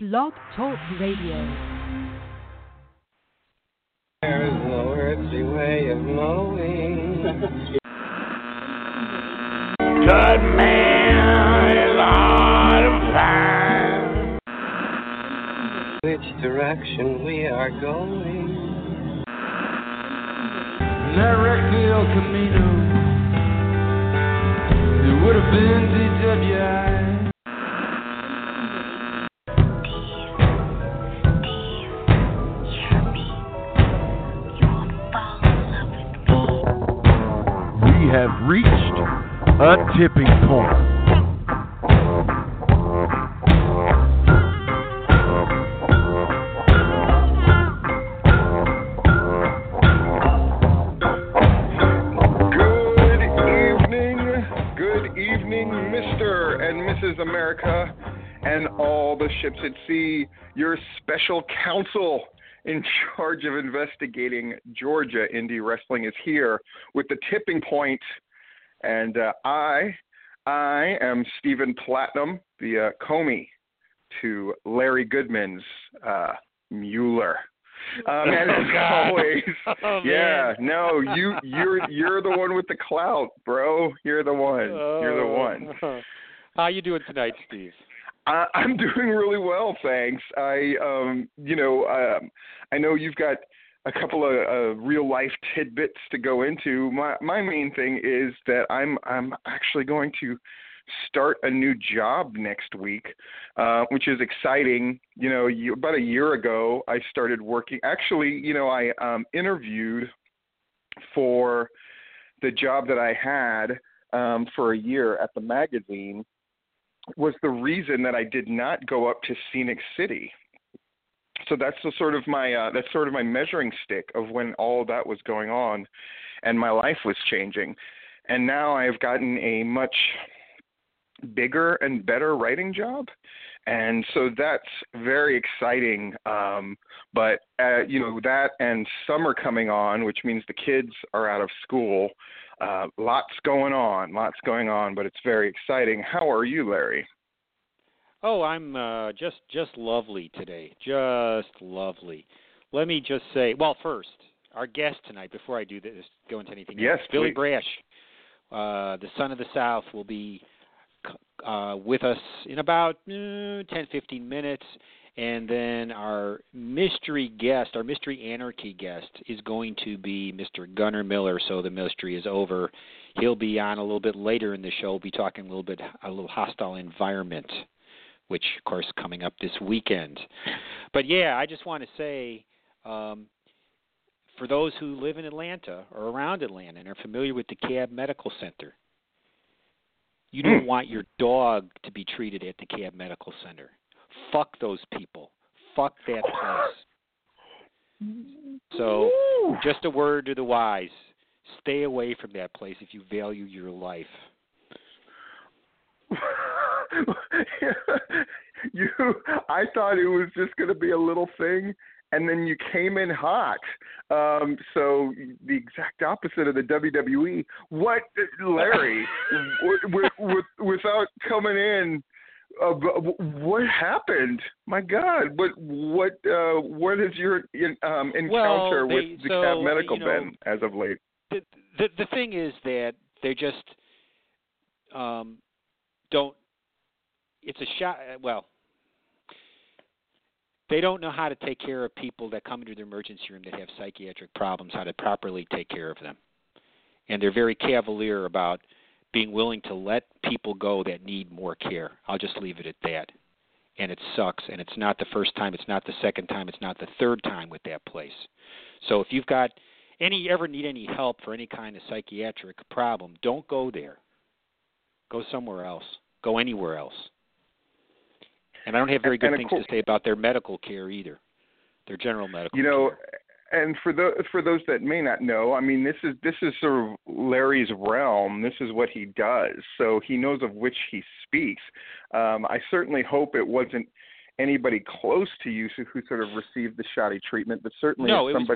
Blog Talk Radio. There is no earthly way of knowing. Good man, a lot of time. Which direction we are going? Direct El Camino. It would have been DWI. Have reached a tipping point. Good evening, Mr. and Mrs. America, and all the ships at sea, your special counsel in charge of investigating Georgia indie wrestling is here with the tipping point. And I am Stephen Platinum, the Comey to Larry Goodman's Mueller. And as always, you're the one with the clout, bro. You're the one. How you doing tonight, Steve? I'm doing really well, thanks. I know you've got a couple of real-life tidbits to go into. My main thing is that I'm actually going to start a new job next week, which is exciting. You know, about a year ago, I started working. Actually, you know, I interviewed for the job that I had for a year at the magazine. Was the reason that I did not go up to Scenic City. So that's my measuring stick of when all that was going on and my life was changing. And now I've gotten a much bigger and better writing job. And so that's very exciting. But that and summer coming on, which means the kids are out of school. Lots going on, but it's very exciting. How are you, Larry? Oh, I'm just lovely today. Just lovely. Let me just say, well, first, our guest tonight, before I do this, go into anything else. Yes, Billy Brash, the son of the South, will be with us in about 10, 15 minutes. And then our mystery anarchy guest, is going to be Mr. Gunner Miller, so the mystery is over. He'll be on a little bit later in the show. We'll be talking a little hostile environment, which, of course, coming up this weekend. But, yeah, I just want to say, for those who live in Atlanta or around Atlanta and are familiar with the CAB Medical Center, you don't want your dog to be treated at the CAB Medical Center. Fuck those people. Fuck that place. So, just a word to the wise. Stay away from that place if you value your life. I thought it was just going to be a little thing, and then you came in hot. So, the exact opposite of the WWE. What, Larry, without coming in, what happened? My God! What is your encounter with the CAB Medical been as of late? The thing is that they just don't. It's a shot. Well, they don't know how to take care of people that come into the emergency room that have psychiatric problems. How to properly take care of them, and they're very cavalier about being willing to let people go that need more care. I'll just leave it at that. And it sucks. And it's not the first time. It's not the second time. It's not the third time with that place. So if you've got ever need any help for any kind of psychiatric problem, don't go there. Go somewhere else. Go anywhere else. And I don't have very good things to say about their medical care either. Their general medical care. And for those that may not know, I mean, this is sort of Larry's realm. This is what he does. So he knows of which he speaks. I certainly hope it wasn't anybody close to you who sort of received the shoddy treatment, but certainly close in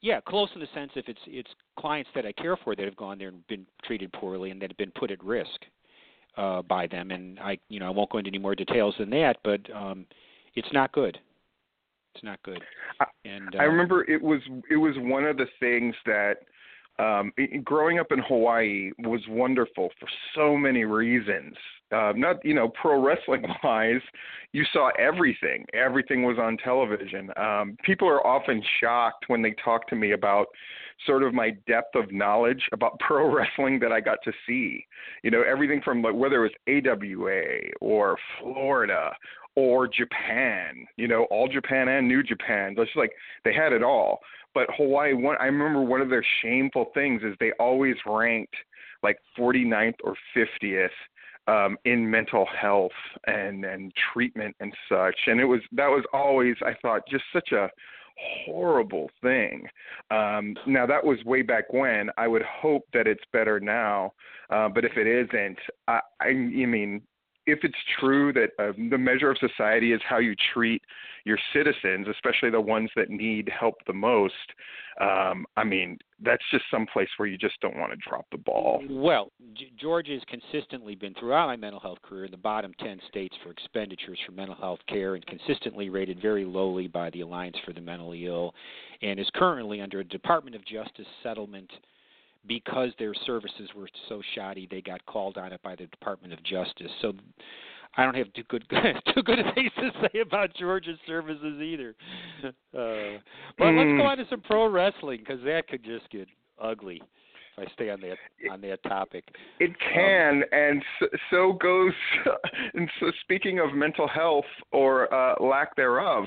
the sense if it's clients that I care for that have gone there and been treated poorly and that have been put at risk. by them, and I won't go into any more details than that, but it's not good. It's not good. And I remember it was one of the things that growing up in Hawaii was wonderful for so many reasons. Pro wrestling wise, you saw everything. Everything was on television. People are often shocked when they talk to me about sort of my depth of knowledge about pro wrestling that I got to see. You know, everything from like whether it was AWA or Florida or Japan, All Japan and New Japan. It's like they had it all. But Hawaii, I remember one of their shameful things is they always ranked like 49th or 50th in mental health and treatment and such. And that was always, I thought, just such a horrible thing. Now that was way back when. I would hope that it's better now. But if it isn't, I mean, if it's true that the measure of society is how you treat your citizens, especially the ones that need help the most, that's just someplace where you just don't want to drop the ball. Well, George has consistently been throughout my mental health career in the bottom 10 states for expenditures for mental health care, and consistently rated very lowly by the Alliance for the Mentally Ill, and is currently under a Department of Justice settlement because their services were so shoddy, they got called on it by the Department of Justice. So I don't have too good of things to say about Georgia's services either. But let's go on to some pro wrestling, because that could just get ugly if I stay on that topic. It can, and so speaking of mental health or lack thereof,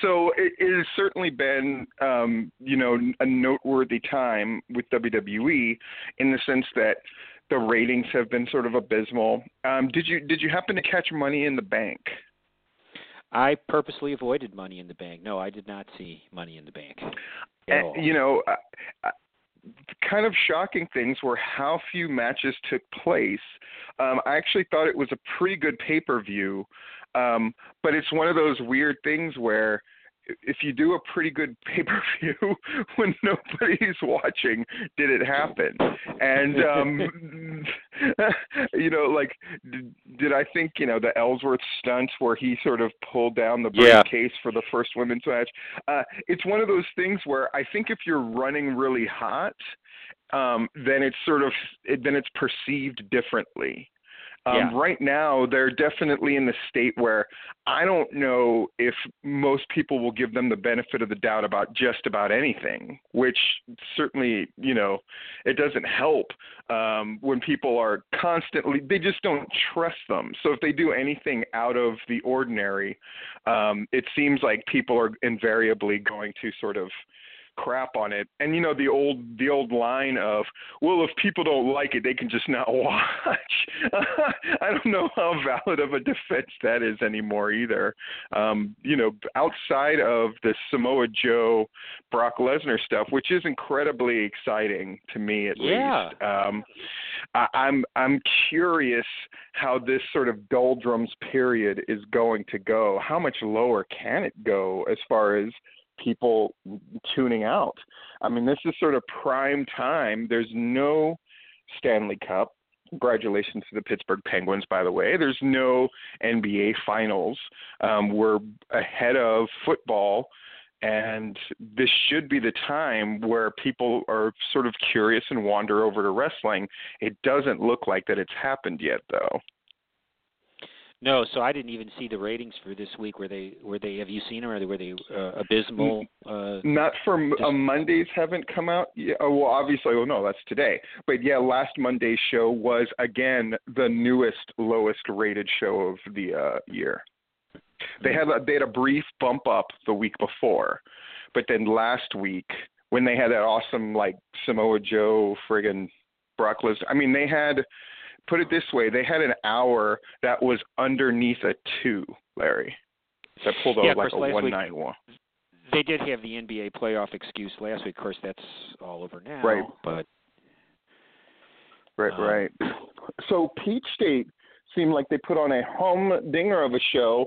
so it has certainly been, a noteworthy time with WWE in the sense that the ratings have been sort of abysmal. Did you happen to catch Money in the Bank? I purposely avoided Money in the Bank. No, I did not see Money in the Bank at all. Kind of shocking things were how few matches took place. I actually thought it was a pretty good pay-per-view, but it's one of those weird things where if you do a pretty good pay-per-view when nobody's watching, did it happen? And, did I think, the Ellsworth stunt where he sort of pulled down the briefcase for the first women's match? It's one of those things where I think if you're running really hot, then it's perceived differently. Right now, they're definitely in the state where I don't know if most people will give them the benefit of the doubt about just about anything, which certainly, it doesn't help when people are constantly – they just don't trust them. So if they do anything out of the ordinary, it seems like people are invariably going to sort of – crap on it. And the old line of, well, if people don't like it, they can just not watch. I don't know how valid of a defense that is anymore either. Outside of the Samoa Joe, Brock Lesnar stuff, which is incredibly exciting to me at least. I'm curious how this sort of doldrums period is going to go. How much lower can it go as far as people tuning out? I mean, this is sort of prime time. There's no Stanley Cup. Congratulations to the Pittsburgh Penguins, by the way. There's no NBA finals. We're ahead of football, and this should be the time where people are sort of curious and wander over to wrestling. It doesn't look like that it's happened yet, though. No, so I didn't even see the ratings for this week. Were they? Have you seen them? Or were they abysmal? Not for Mondays haven't come out. Yeah, well, obviously, no, that's today. But yeah, last Monday's show was again the newest, lowest rated show of the year. They had a brief bump up the week before, but then last week when they had that awesome Samoa Joe friggin' Brock Lesnar. I mean, they had. Put it this way, they had an hour that was underneath a 2, Larry. That pulled out a 191. They did have the NBA playoff excuse last week. Of course, that's all over now. Right. But, right. So Peach State seemed like they put on a humdinger of a show,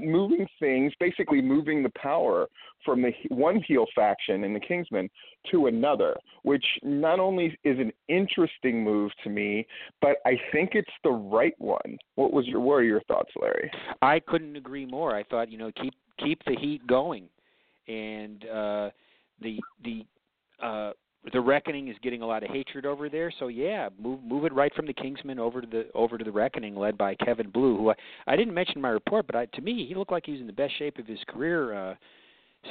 moving things, basically moving the power from the one heel faction in the Kingsmen to another, which not only is an interesting move to me, but I think it's the right one. What were your thoughts, Larry? I couldn't agree more. I thought, keep the heat going, and the Reckoning is getting a lot of hatred over there, so yeah, move it right from the Kingsmen over to the Reckoning, led by Kevin Blue, who I didn't mention in my report, but to me he looked like he was in the best shape of his career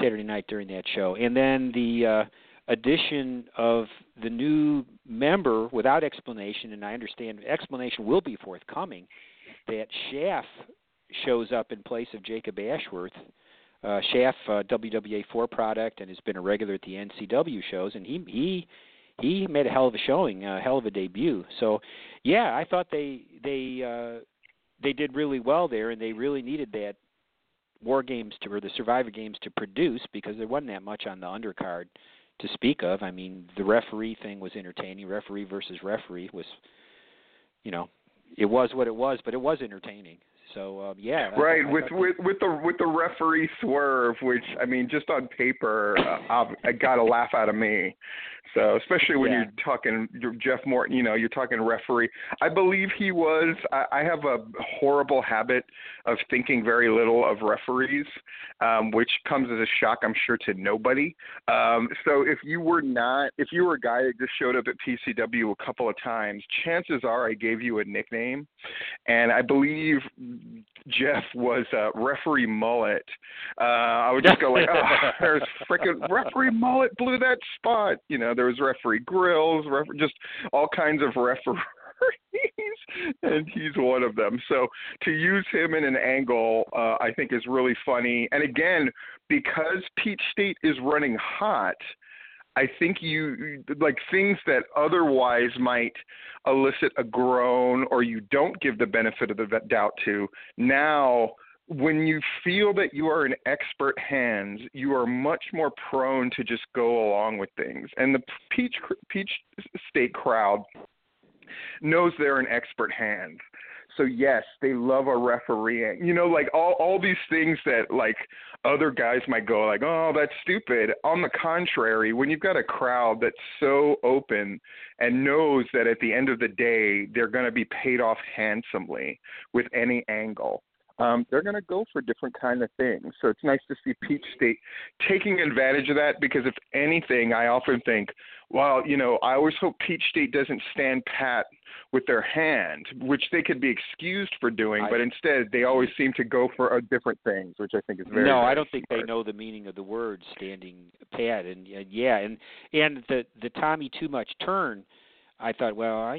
Saturday night during that show. And then the addition of the new member without explanation, and I understand explanation will be forthcoming, that Schaff shows up in place of Jacob Ashworth. Schaff, WWA4 product, and has been a regular at the NCW shows, and he made a hell of a showing, a hell of a debut. So, yeah, I thought they did really well there, and they really needed that the Survivor Games to produce, because there wasn't that much on the undercard to speak of. I mean, the referee thing was entertaining. Referee versus referee was, it was what it was, but it was entertaining. So right, with the referee swerve, which just on paper, it got a laugh out of me. So especially when you're talking Jeff Morton, you're talking referee. I believe he was. I have a horrible habit of thinking very little of referees, which comes as a shock, I'm sure, to nobody. So if you were a guy that just showed up at PCW a couple of times, chances are I gave you a nickname, and I believe Jeff was Referee Mullet. I would just go like, oh, there's frickin' Referee Mullet blew that spot. There was Referee Grills, just all kinds of referees, and he's one of them. So to use him in an angle, I think is really funny. And again, because Peach State is running hot, I think things that otherwise might elicit a groan or you don't give the benefit of the doubt to, now when you feel that you are in expert hands, you are much more prone to just go along with things. And the Peach State crowd knows they're in expert hands. So yes, they love a refereeing. All these things that other guys might go like, oh, that's stupid. On the contrary, when you've got a crowd that's so open and knows that at the end of the day they're going to be paid off handsomely with any angle, they're going to go for different kind of things. So it's nice to see Peach State taking advantage of that, because if anything, I often think, well, I always hope Peach State doesn't stand pat with their hand, which they could be excused for doing, but instead they always seem to go for different things, which I think is very I don't think they know the meaning of the word standing pat. And yeah, and the Tommy Too Much turn, I thought, well,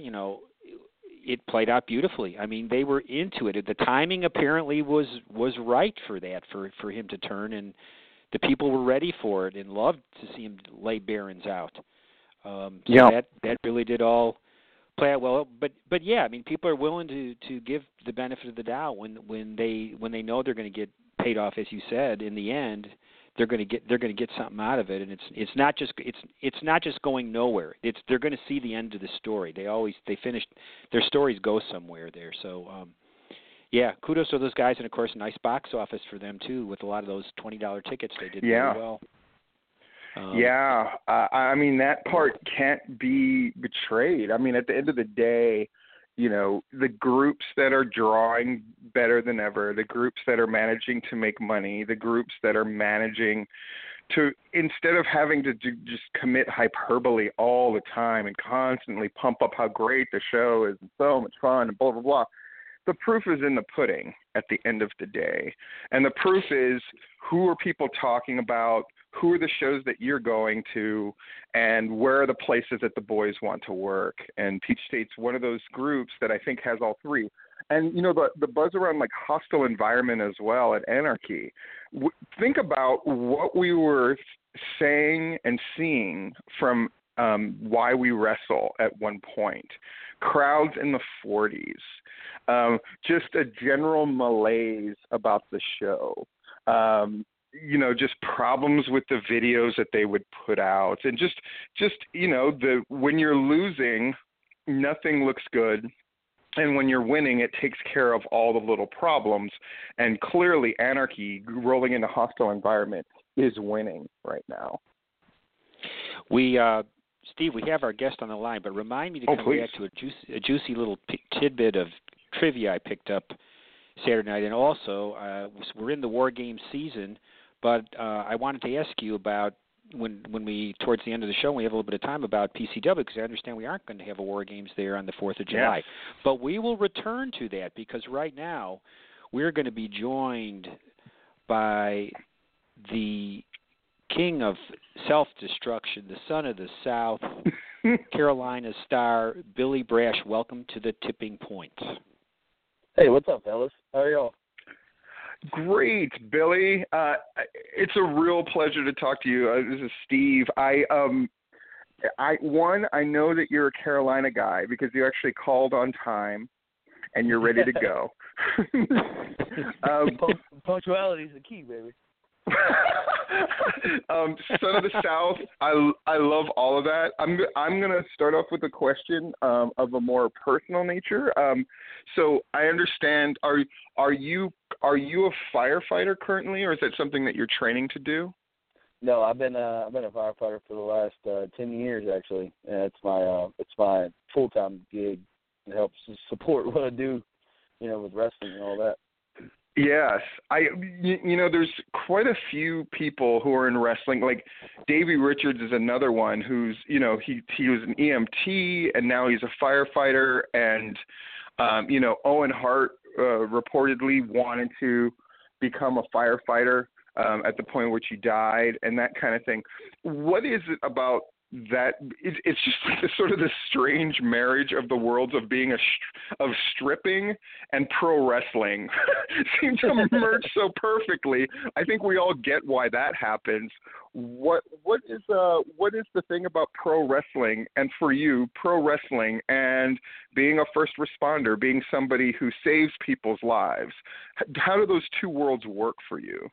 it played out beautifully. I mean, they were into it. The timing apparently was right for that, for him to turn, and the people were ready for it and loved to see him lay Barons out. That really did all play out well. But yeah, I mean, people are willing to give the benefit of the doubt when they know they're going to get paid off, as you said. In the end, they're going to get something out of it, and it's not just going nowhere. They're going to see the end of the story. They finish their stories, go somewhere there. So yeah, kudos to those guys, and of course, nice box office for them too, with a lot of those $20 tickets. They did really well. That part can't be betrayed. I mean, at the end of the day, the groups that are drawing better than ever, the groups that are managing to make money, the groups that are managing to, instead of having to just commit hyperbole all the time and constantly pump up how great the show is and so much fun and blah, blah, blah. The proof is in the pudding at the end of the day. And the proof is, who are people talking about? Who are the shows that you're going to, and where are the places that the boys want to work? And Peach State's one of those groups that I think has all three. And, the buzz around hostile environment as well at Anarchy. Think about what we were saying and seeing from Why We Wrestle at one point. Crowds in the 40s. Just a general malaise about the show. Just problems with the videos that they would put out, and just when you're losing, nothing looks good. And when you're winning, it takes care of all the little problems. And clearly, Anarchy rolling in a hostile environment is winning right now. We, Steve, we have our guest on the line, but remind me to come back to a juicy little tidbit of trivia I picked up Saturday night. And also, we're in the War Games season, but I wanted to ask you about when we towards the end of the show, we have a little bit of time about PCW, because I understand we aren't going to have a War Games there on the 4th of July. Yes. But we will return to that, because right now we're going to be joined by the king of self-destruction, the son of the South, Carolina star, Billy Brash. Welcome to the Tipping Point. Hey, what's up, fellas? How are y'all? Great, Billy. It's a real pleasure to talk to you. This is Steve. I know that you're a Carolina guy because you actually called on time and you're ready to go. Punctuality is the key, baby. Son of the South, I love all of that. I'm gonna start off with a question of a more personal nature. So I understand. Are you a firefighter currently, or is that something that you're training to do? No, I've been a firefighter for the last 10 years actually, and it's my full time gig. It helps support what I do, with wrestling and all that. Yes. There's quite a few people who are in wrestling. Like Davey Richards is another one who's, he was an EMT and now he's a firefighter. And, Owen Hart reportedly wanted to become a firefighter at the point which he died and that kind of thing. What is it about that? It's just like this strange marriage of the worlds of being of stripping and pro wrestling seem to merge so perfectly. I think we all get why that happens. What is the thing about pro wrestling, and for you, pro wrestling and being a first responder, being somebody who saves people's lives? How do those two worlds work for you?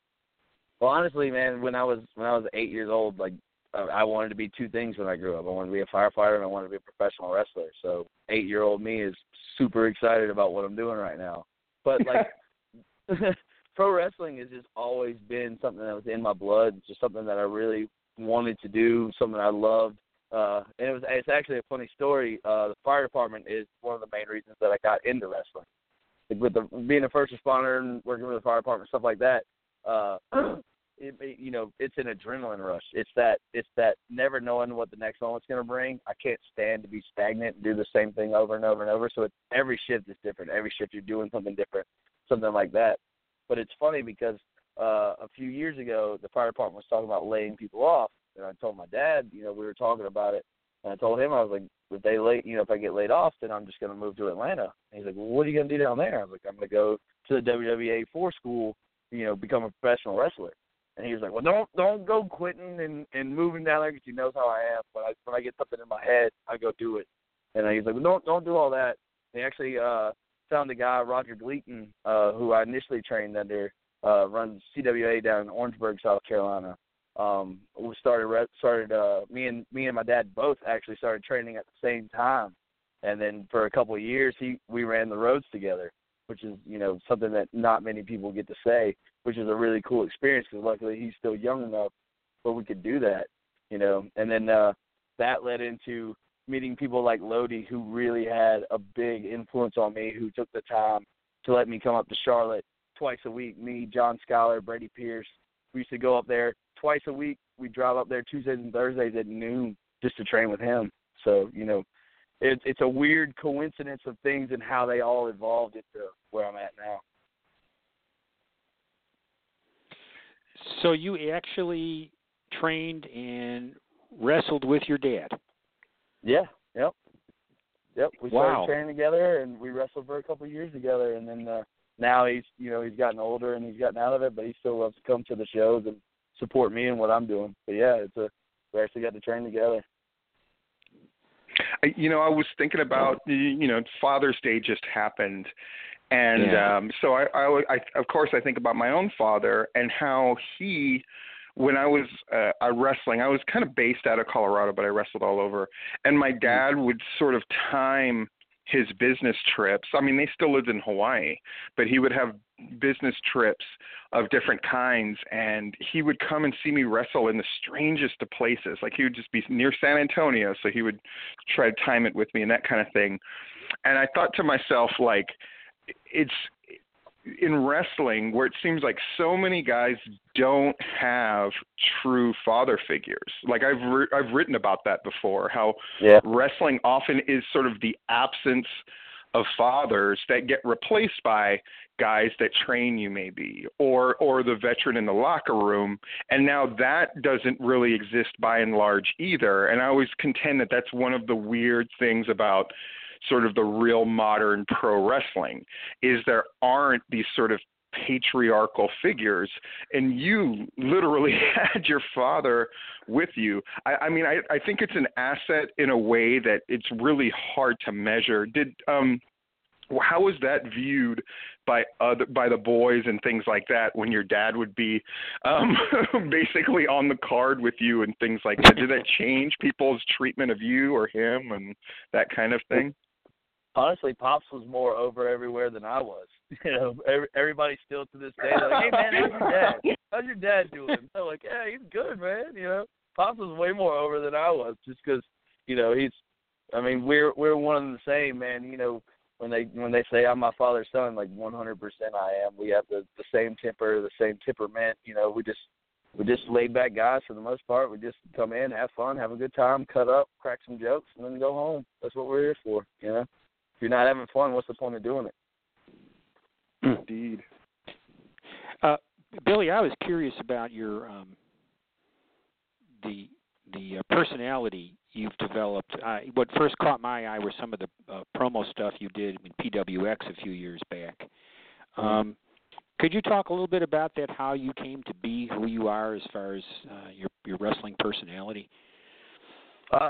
Well, honestly, man, when I was 8 years old, like, I wanted to be two things when I grew up. I wanted to be a firefighter and I wanted to be a professional wrestler. So 8-year-old me is super excited about what I'm doing right now. But, like, pro wrestling has just always been something that was in my blood. It's just something that I really wanted to do, something I loved. And it's actually a funny story. The fire department is one of the main reasons that I got into wrestling. Like, with being a first responder and working with the fire department, stuff like that, it's an adrenaline rush. It's that never knowing what the next moment's going to bring. I can't stand to be stagnant and do the same thing over and over and over. So every shift is different. Every shift you're doing something different, something like that. But it's funny because a few years ago, the fire department was talking about laying people off. And I told my dad, we were talking about it. And I told him, I was like, if I get laid off, then I'm just going to move to Atlanta. And he's like, well, what are you going to do down there? I was like, I'm going to go to the WWA 4 school, become a professional wrestler. And he was like, well, don't go quitting and moving down there because he knows how I am. But when I get something in my head, I go do it. And he was like, well, don't do all that. They actually found a guy, Roger Gleaton, who I initially trained under, runs CWA down in Orangeburg, South Carolina. We started me and my dad both actually started training at the same time. And then for a couple of years, we ran the roads together, which is, something that not many people get to say, which is a really cool experience because luckily he's still young enough where we could do that, And then that led into meeting people like Lodi, who really had a big influence on me, who took the time to let me come up to Charlotte twice a week. Me, John Schuyler, Brady Pierce, we used to go up there twice a week. We drive up there Tuesdays and Thursdays at noon just to train with him. So, it's a weird coincidence of things and how they all evolved into where I'm at now. So you actually trained and wrestled with your dad? Yeah. Yep. We started training together, and we wrestled for a couple of years together. And then now he's gotten older and he's gotten out of it, but he still loves to come to the shows and support me and what I'm doing. But yeah, we actually got to train together. I was thinking about, Father's Day just happened. And so I, of course, I think about my own father and how he, when I was wrestling, I was kind of based out of Colorado, but I wrestled all over. And my dad would sort of time his business trips. I mean, they still lived in Hawaii, but he would have business trips of different kinds, and he would come and see me wrestle in the strangest of places. Like, he would just be near San Antonio, so he would try to time it with me and that kind of thing. And I thought to myself, like, it's in wrestling where it seems like so many guys don't have true father figures. Like, I've written about that before, how wrestling often is sort of the absence of fathers that get replaced by guys that train you maybe, or the veteran in the locker room. And now that doesn't really exist by and large either. And I always contend that that's one of the weird things about sort of the real modern pro wrestling, is there aren't these sort of patriarchal figures, and you literally had your father with you. I mean, I think it's an asset in a way that it's really hard to measure. How was that viewed by the boys and things like that, when your dad would be basically on the card with you and things like that? Did that change people's treatment of you or him and that kind of thing? Honestly, Pops was more over everywhere than I was. You know, everybody still to this day, like, hey, man, how's your dad? How's your dad doing? I'm like, yeah, he's good, man. You know, Pops was way more over than I was, just because, you know, we're one and the same, man. You know, when they say I'm my father's son, like 100% I am. We have the same temper, the same temperament. You know, we're just laid back guys for the most part. We just come in, have fun, have a good time, cut up, crack some jokes, and then go home. That's what we're here for. You know, if you're not having fun, what's the point of doing it? Indeed. Billy, I was curious about your the personality you've developed. What first caught my eye was some of the promo stuff you did in PWX a few years back. Could you talk a little bit about that, how you came to be who you are as far as your wrestling personality?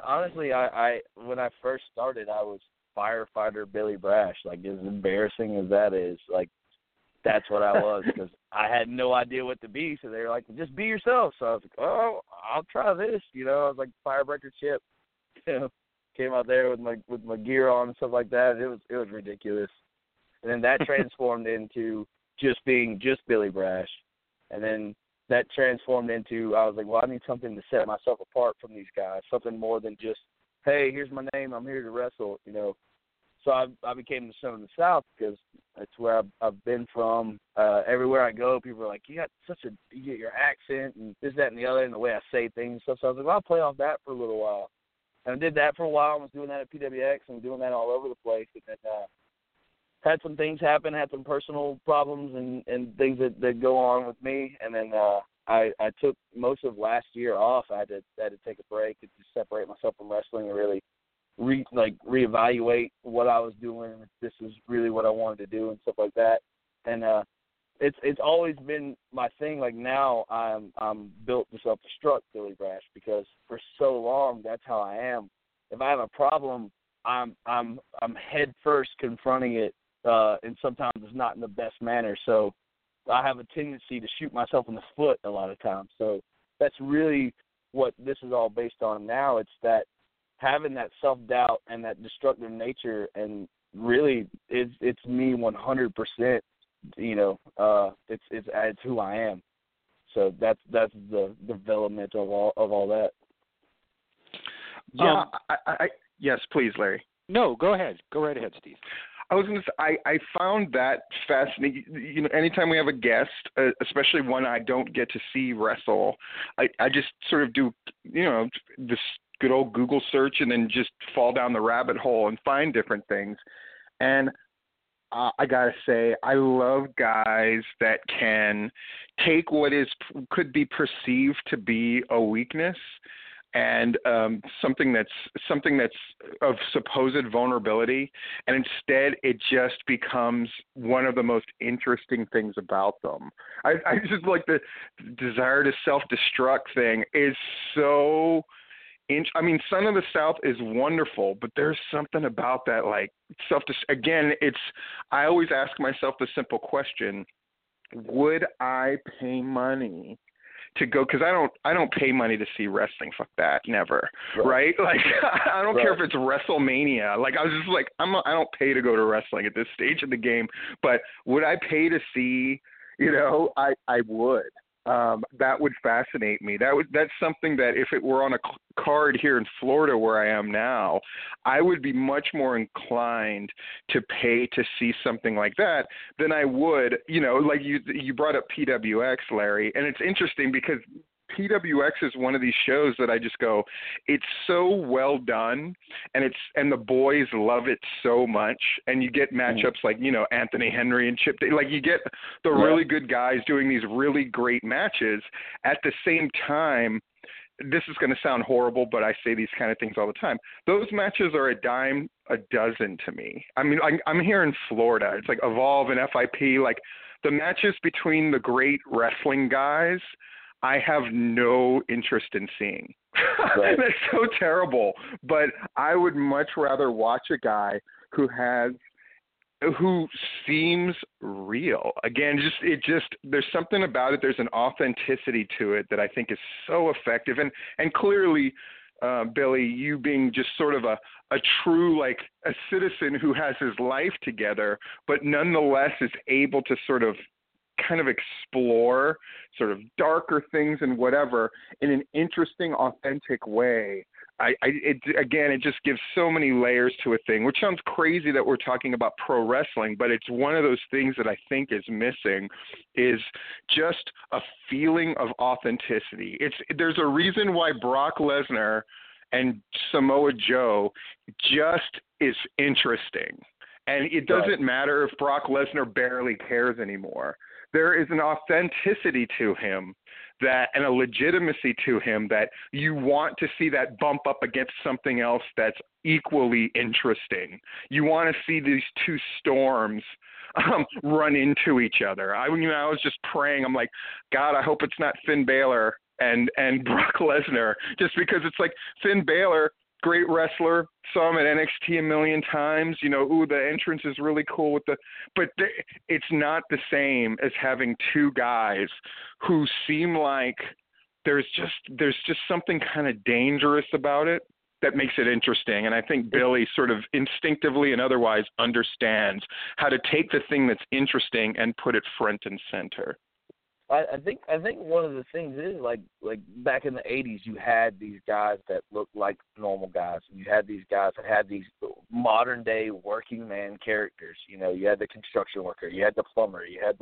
Honestly, I when I first started, I was firefighter Billy Brash. Like, as embarrassing as that is, like, that's what I was, because I had no idea what to be. So they were like, just be yourself. So I was like, oh, I'll try this. You know, I was like Firebreaker Chip. You know, came out there with my gear on and stuff like that. It was ridiculous. And then that transformed into just being just Billy Brash. And then that transformed into, I was like, well, I need something to set myself apart from these guys. Something more than just, hey, here's my name, I'm here to wrestle, you know. So I became the Son of the South, because that's where I've been from. Everywhere I go, people are like, you get your accent and this, that, and the other, and the way I say things and stuff. So I was like, well, I'll play off that for a little while. And I did that for a while. I was doing that at PWX and doing that all over the place. And then had some things happen, had some personal problems and things that go on with me. And then I took most of last year off. I had to take a break and just separate myself from wrestling and really reevaluate what I was doing, if this is really what I wanted to do and stuff like that. And it's always been my thing. Like, now I'm built to self-destruct Billy Brash, because for so long that's how I am. If I have a problem, I'm head first confronting it, and sometimes it's not in the best manner. So I have a tendency to shoot myself in the foot a lot of times. So that's really what this is all based on now. It's that having that self-doubt and that destructive nature, and really it's me 100%, you know, it's who I am. So that's the development of all that. Yeah. Yes, please, Larry. No, go ahead. Go right ahead, Steve. I was going to say, I found that fascinating. You know, anytime we have a guest, especially one I don't get to see wrestle, I just sort of do, you know, this good old Google search and then just fall down the rabbit hole and find different things. And I got to say, I love guys that can take what could be perceived to be a weakness and something that's of supposed vulnerability, and instead it just becomes one of the most interesting things about them. I just like the desire to self-destruct thing is so I mean, Son of the South is wonderful, but there's something about that, like, again, I always ask myself the simple question, would I pay money to go, because I don't pay money to see wrestling. Fuck that, never. Right? Like I don't care if it's WrestleMania. Like I was just like I don't pay to go to wrestling at this stage of the game. But would I pay to see? You know, I would. That would fascinate me. That's something that if it were on a card here in Florida where I am now, I would be much more inclined to pay to see something like that than I would, you know, like you brought up PWX, Larry, and it's interesting because PWX is one of these shows that I just go, it's so well done, and the boys love it so much, and you get matchups like, you know, Anthony Henry and Chip Day, like you get the really good guys doing these really great matches. At the same time, this is going to sound horrible, but I say these kind of things all the time. Those matches are a dime a dozen to me. I mean, I'm here in Florida. It's like Evolve and FIP, like the matches between the great wrestling guys I have no interest in seeing. Right. That's so terrible. But I would much rather watch a guy who seems real. Again, there's something about it. There's an authenticity to it that I think is so effective. And clearly, Billy, you being just sort of a true, like a citizen who has his life together, but nonetheless is able to sort of kind of explore sort of darker things and whatever in an interesting, authentic way. It just gives so many layers to a thing, which sounds crazy that we're talking about pro wrestling, but it's one of those things that I think is missing is just a feeling of authenticity. There's a reason why Brock Lesnar and Samoa Joe just is interesting. And it doesn't matter if Brock Lesnar barely cares anymore. There is an authenticity to him and a legitimacy to him that you want to see that bump up against something else that's equally interesting. You want to see these two storms run into each other. I was just praying. I'm like, God, I hope it's not Finn Balor and Brock Lesnar, just because it's like Finn Balor, great wrestler, saw him at NXT a million times, you know, the entrance is really cool but it's not the same as having two guys who seem like there's just something kind of dangerous about it that makes it interesting. And I think Billy sort of instinctively and otherwise understands how to take the thing that's interesting and put it front and center. I think one of the things is like back in the 80s, you had these guys that looked like normal guys, and you had these guys that had these modern day working man characters. You know, you had the construction worker, you had the plumber, you had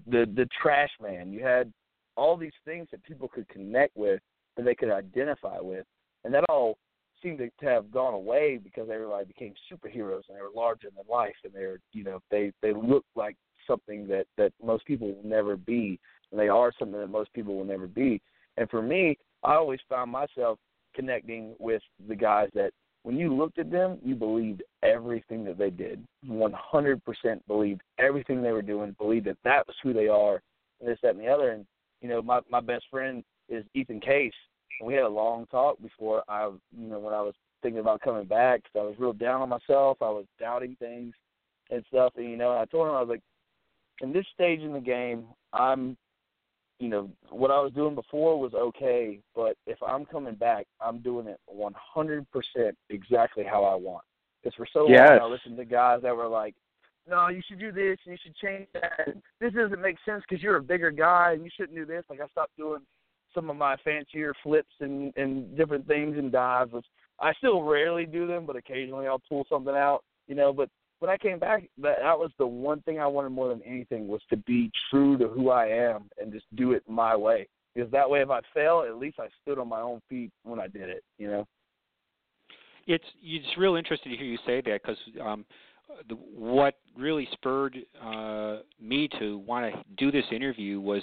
the trash man, you had all these things that people could connect with, that they could identify with, and that all seemed to have gone away because everybody became superheroes and they were larger than life, and they were, you know, they looked like something that most people will never be, and they are something that most people will never be. And for me, I always found myself connecting with the guys that when you looked at them, you believed everything that they did, 100% believed everything they were doing, believed that was who they are, and this, that, and the other. And, you know, my best friend is Ethan Case, and we had a long talk before when I was thinking about coming back, because I was real down on myself, I was doubting things and stuff, and, you know, I told him, I was like, in this stage in the game, what I was doing before was okay, but if I'm coming back, I'm doing it 100% exactly how I want. Because for so long, I listened to guys that were like, no, you should do this, you should change that. This doesn't make sense because you're a bigger guy and you shouldn't do this. Like, I stopped doing some of my fancier flips and different things and dives, which I still rarely do them, but occasionally I'll pull something out, you know, but when I came back, that was the one thing I wanted more than anything, was to be true to who I am and just do it my way. Because that way, if I fail, at least I stood on my own feet when I did it, you know? It's real interesting to hear you say that, because what really spurred me to want to do this interview was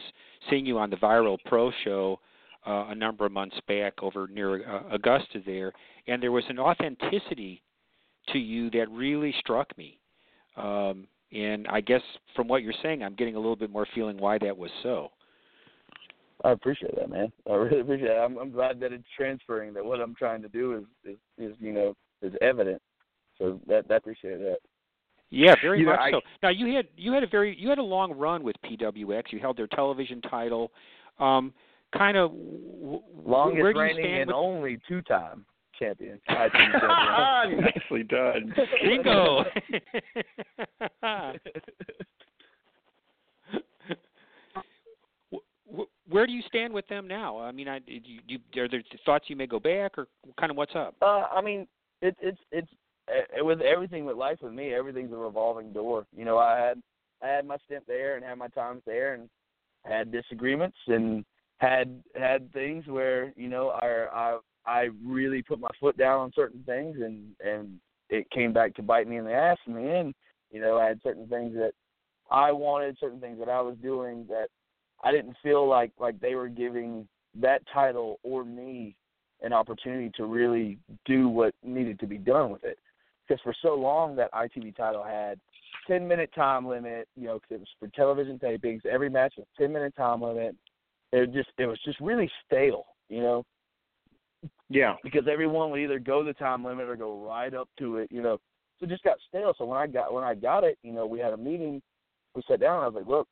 seeing you on the Viral Pro Show a number of months back over near Augusta there, and there was an authenticity to you that really struck me, and I guess from what you're saying, I'm getting a little bit more feeling why that was so. I appreciate that, man. I really appreciate it. I'm glad that it's transferring, that what I'm trying to do is evident. So I appreciate that. Yeah, very much so. Now you had a long run with PWX. You held their television title. kind of longest reigning and only two-time champion. Nicely done, Rico. Where do you stand with them now? I mean, are there thoughts you may go back, or kind of what's up? I mean, it's with everything with life with me, everything's a revolving door. You know, I had my stint there and had my times there and had disagreements and had things where, you know, I really put my foot down on certain things and it came back to bite me in the ass in the end. You know, I had certain things that I wanted, certain things that I was doing that I didn't feel like they were giving that title or me an opportunity to really do what needed to be done with it. Because for so long that ITV title had 10-minute time limit, you know, because it was for television tapings. Every match was 10-minute time limit. It was just really stale, you know. Yeah. Because everyone would either go the time limit or go right up to it, you know. So it just got stale. So when I got it, you know, we had a meeting. We sat down. And I was like, look,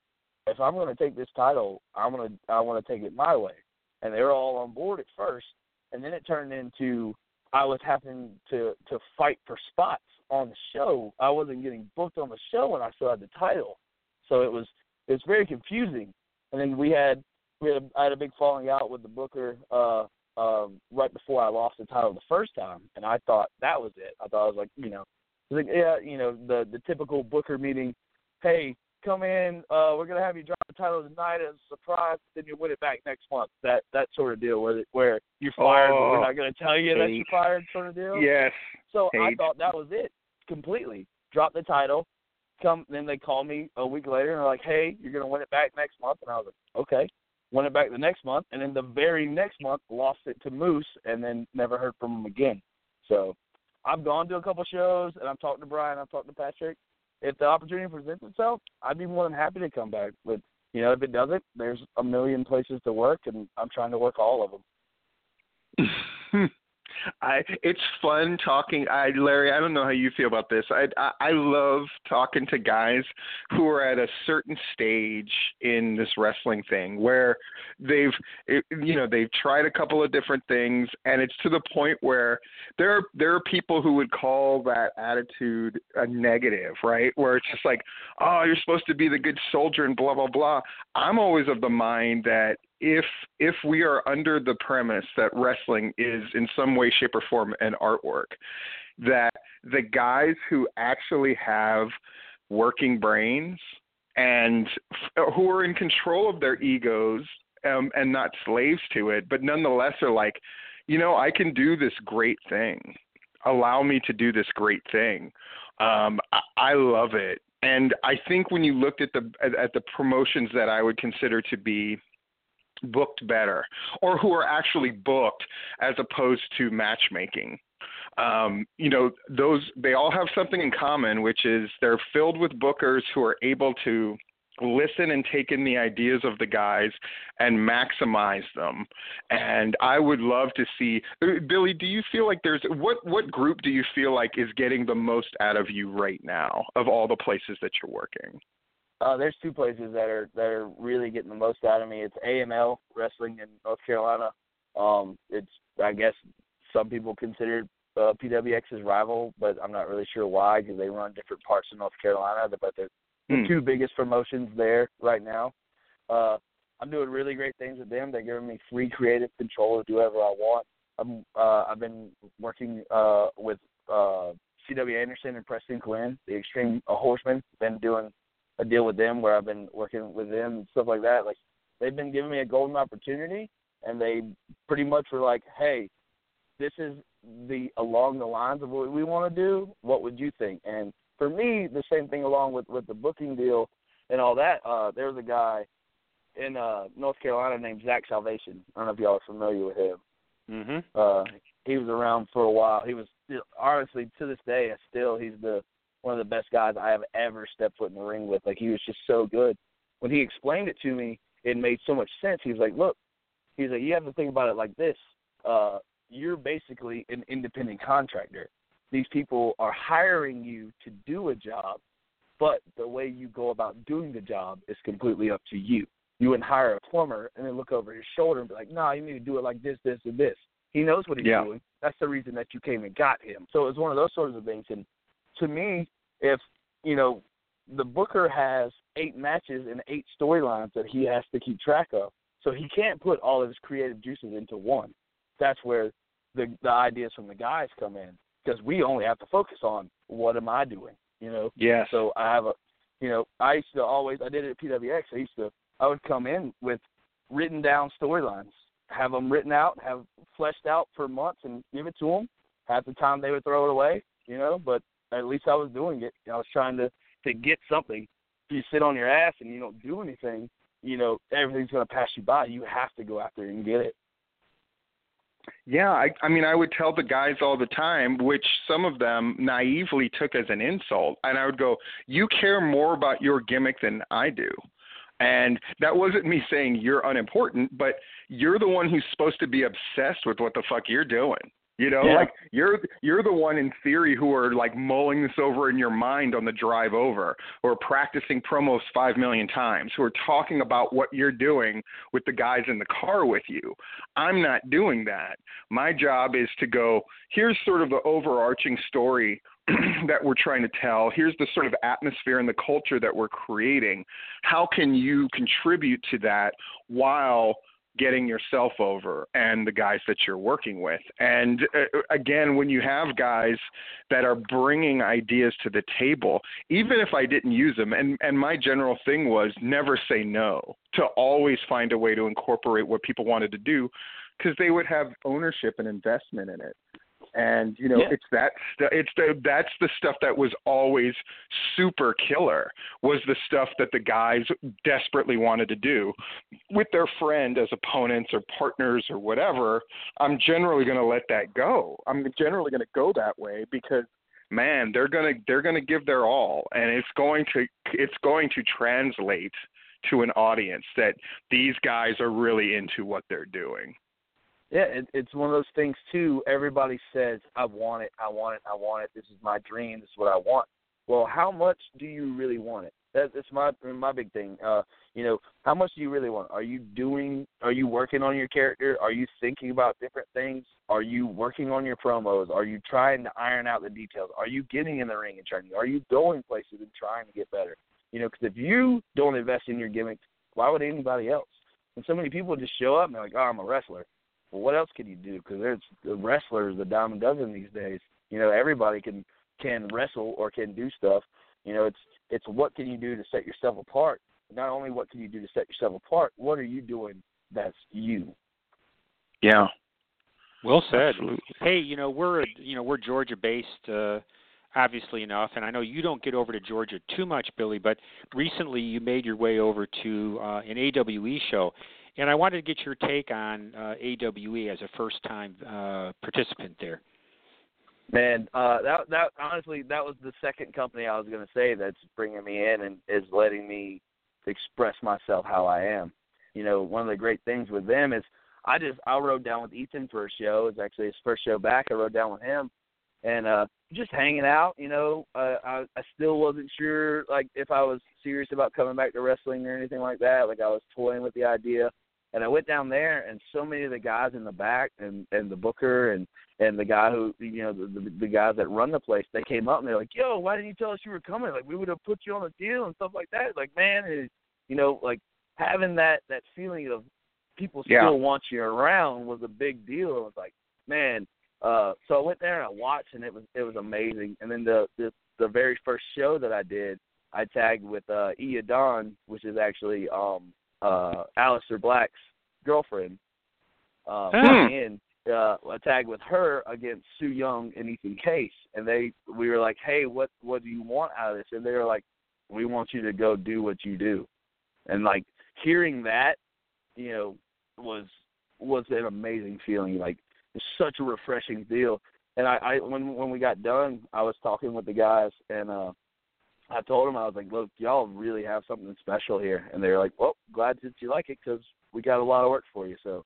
if I'm going to take this title, I want to take it my way. And they were all on board at first, and then it turned into I was having to fight for spots on the show. I wasn't getting booked on the show when I still had the title, so it was very confusing. And then I had a big falling out with the booker right before I lost the title the first time, and I thought that was it. I was like, you know, yeah, you know, the typical booker meeting. Hey, come in. We're gonna have you drop the title tonight as a surprise. Then you win it back next month. That sort of deal where you're fired, but we're not gonna tell you that you're fired, sort of deal. Yes. So I thought that was it completely. Drop the title. Come. Then they call me a week later and they're like, "Hey, you're gonna win it back next month." And I was like, "Okay." Won it back the next month, and then the very next month lost it to Moose, and then never heard from him again. So I've gone to a couple shows and I've talked to Brian. I've talked to Patrick. If the opportunity presents itself, I'd be more than happy to come back. But, you know, if it doesn't, there's a million places to work, and I'm trying to work all of them. It's fun talking. Larry, I don't know how you feel about this. I love talking to guys who are at a certain stage in this wrestling thing where they've tried a couple of different things, and it's to the point where there are people who would call that attitude a negative, right? Where it's just like, oh, you're supposed to be the good soldier and blah, blah, blah. I'm always of the mind that if we are under the premise that wrestling is in some way, shape, or form an artwork, that the guys who actually have working brains and who are in control of their egos and not slaves to it, but nonetheless are like, you know, I can do this great thing. Allow me to do this great thing. I love it. And I think when you looked at the promotions that I would consider to be booked better, or who are actually booked as opposed to matchmaking. You know, they all have something in common, which is they're filled with bookers who are able to listen and take in the ideas of the guys and maximize them. And I would love to see, Billy, do you feel like there's, what group do you feel like is getting the most out of you right now of all the places that you're working? There's two places that are really getting the most out of me. It's AML Wrestling in North Carolina. It's, I guess, some people consider PWX's rival, but I'm not really sure why, because they run different parts of North Carolina. But they're the two biggest promotions there right now. I'm doing really great things with them. They're giving me free creative control to do whatever I want. I've been working with C.W. Anderson and Preston Quinn, the Extreme Horseman. Been doing a deal with them where I've been working with them and stuff like that. Like, they've been giving me a golden opportunity, and they pretty much were like, hey, this is along the lines of what we want to do. What would you think? And for me, the same thing along with the booking deal and all that. There was a guy in North Carolina named Zach Salvation. I don't know if y'all are familiar with him. Mm-hmm. He was around for a while. He was still, honestly, to this day, he's one of the best guys I have ever stepped foot in the ring with. Like, he was just so good. When he explained it to me, it made so much sense. He was like, look, you have to think about it like this. You're basically an independent contractor. These people are hiring you to do a job, but the way you go about doing the job is completely up to you. you wouldn't hire a plumber and then look over his shoulder and be like, nah, you need to do it like this, this, and this. He knows what he's doing. That's the reason that you came and got him. So it's one of those sorts of things. And to me, if, you know, the Booker has 8 matches and 8 storylines that he has to keep track of, so he can't put all of his creative juices into one. That's where the ideas from the guys come in, because we only have to focus on what am I doing, you know? Yeah. So I have a, you know, I used to always, I did it at PWX, I would come in with written down storylines, have them written out, have fleshed out for months and give it to them. Half the time they would throw it away, you know, but at least I was doing it. I was trying to get something. If you sit on your ass and you don't do anything, you know, everything's going to pass you by. You have to go out there and get it. Yeah, I mean, I would tell the guys all the time, which some of them naively took as an insult, and I would go, you care more about your gimmick than I do. And that wasn't me saying you're unimportant, but you're the one who's supposed to be obsessed with what the fuck you're doing. You know, like you're the one in theory who are like mulling this over in your mind on the drive over, or practicing promos 5 million times, who are talking about what you're doing with the guys in the car with you. I'm not doing that. My job is to go, here's sort of the overarching story that we're trying to tell. Here's the sort of atmosphere and the culture that we're creating. How can you contribute to that while getting yourself over and the guys that you're working with? And again, when you have guys that are bringing ideas to the table, even if I didn't use them, and my general thing was never say no, to always find a way to incorporate what people wanted to do, because they would have ownership and investment in it. And, you know, that's the stuff that was always super killer, was the stuff that the guys desperately wanted to do with their friend as opponents or partners or whatever. I'm generally going to let that go. I'm generally going to go that way because, man, they're going to give their all, and it's going to translate to an audience that these guys are really into what they're doing. Yeah, it's one of those things, too. Everybody says, I want it. This is my dream. This is what I want. Well, how much do you really want it? That's my big thing. You know, how much do you really want? Are you working on your character? Are you thinking about different things? Are you working on your promos? Are you trying to iron out the details? Are you getting in the ring and training? Are you going places and trying to get better? You know, because if you don't invest in your gimmick, why would anybody else? And so many people just show up and they're like, oh, I'm a wrestler. Well, what else can you do? Because there's wrestlers, the dime a dozen these days. You know, everybody can wrestle or can do stuff. You know, it's what can you do to set yourself apart? Not only what can you do to set yourself apart, what are you doing that's you? Yeah. Well said. Absolutely. Hey, you know, we're Georgia based, obviously enough, and I know you don't get over to Georgia too much, Billy, but recently you made your way over to an AWE show. And I wanted to get your take on AWE as a first-time participant there. Man, that honestly, that was the second company I was going to say that's bringing me in and is letting me express myself how I am. You know, one of the great things with them is I rode down with Ethan for a show. It's actually his first show back. I rode down with him and just hanging out. You know, I still wasn't sure like if I was serious about coming back to wrestling or anything like that. Like I was toying with the idea. And I went down there, and so many of the guys in the back and the booker and the guy who, you know, the guys that run the place, they came up and they're like, yo, why didn't you tell us you were coming? Like, we would have put you on a deal and stuff like that. Like, man, it, you know, like having that feeling of people still want you around was a big deal. It was like, man. So I went there and I watched, and it was amazing. And then the very first show that I did, I tagged with Ia Dawn, which is actually Aleister Black's girlfriend. And I tagged with her against Sue Young and Ethan Case, and we were like, hey, what do you want out of this? And they were like, we want you to go do what you do. And like hearing that, you know, was an amazing feeling. Like it's such a refreshing deal. And I when we got done, I was talking with the guys and I told them, I was like, look, y'all really have something special here. And they were like, well, glad that you like it because we got a lot of work for you. So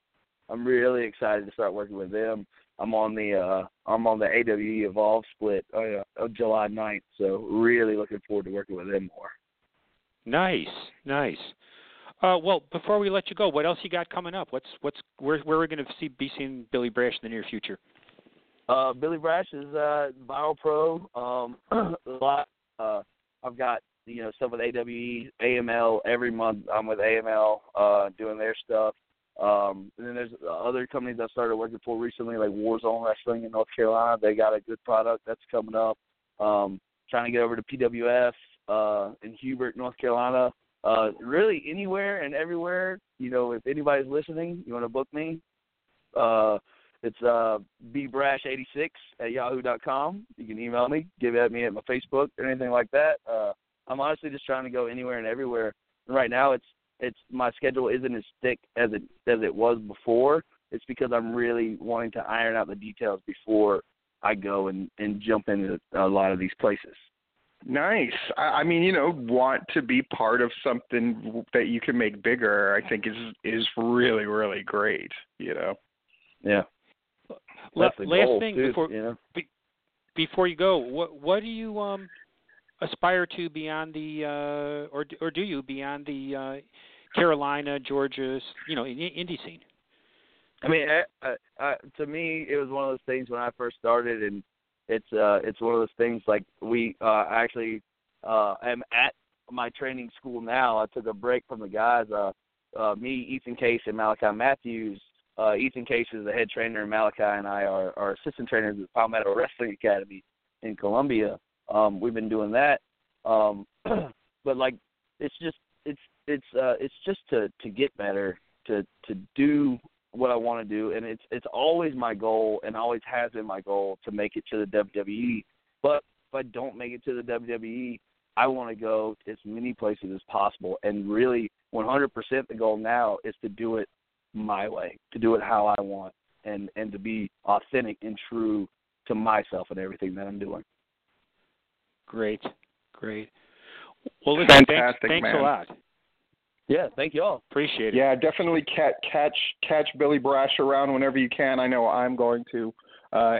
I'm really excited to start working with them. I'm on the AWE Evolve split of July 9th, so really looking forward to working with them more. Nice. Well, before we let you go, what else you got coming up? Where are we going to be seeing Billy Brash in the near future? Billy Brash is Viral Pro. I've got stuff with AWE, AML every month. I'm with AML doing their stuff. And then there's other companies I started working for recently, like Warzone Wrestling in North Carolina. They got a good product that's coming up. Trying to get over to PWF in Hubert, North Carolina. Really anywhere and everywhere. If anybody's listening, you want to book me, it's bbrash86@yahoo.com. You can email me, give it at me at my Facebook or anything like that. I'm honestly just trying to go anywhere and everywhere. And right now, it's my schedule isn't as thick as it was before. It's because I'm really wanting to iron out the details before I go and jump into a lot of these places. Nice. I mean, want to be part of something that you can make bigger, I think is really, really great, Yeah. Before you go, what do you aspire to beyond the or do you beyond the Carolina, Georgia, indie scene? I mean, I, to me, it was one of those things when I first started, and it's one of those things like we actually am at my training school now. I took a break from the guys, me, Ethan Case, and Malachi Matthews. Ethan Case is the head trainer, and Malachi and I are assistant trainers at Palmetto Wrestling Academy in Columbia. We've been doing that, but like it's just to get better, to do what I want to do, and it's always my goal, and always has been my goal, to make it to the WWE. But if I don't make it to the WWE, I want to go to as many places as possible, and really 100% the goal now is to do it my way, to do it how I want, and to be authentic and true to myself and everything that I'm doing. Great. Well, listen, thanks a lot. Yeah, thank you all. Appreciate it. Yeah, definitely catch Billy Brash around whenever you can. I know I'm going to.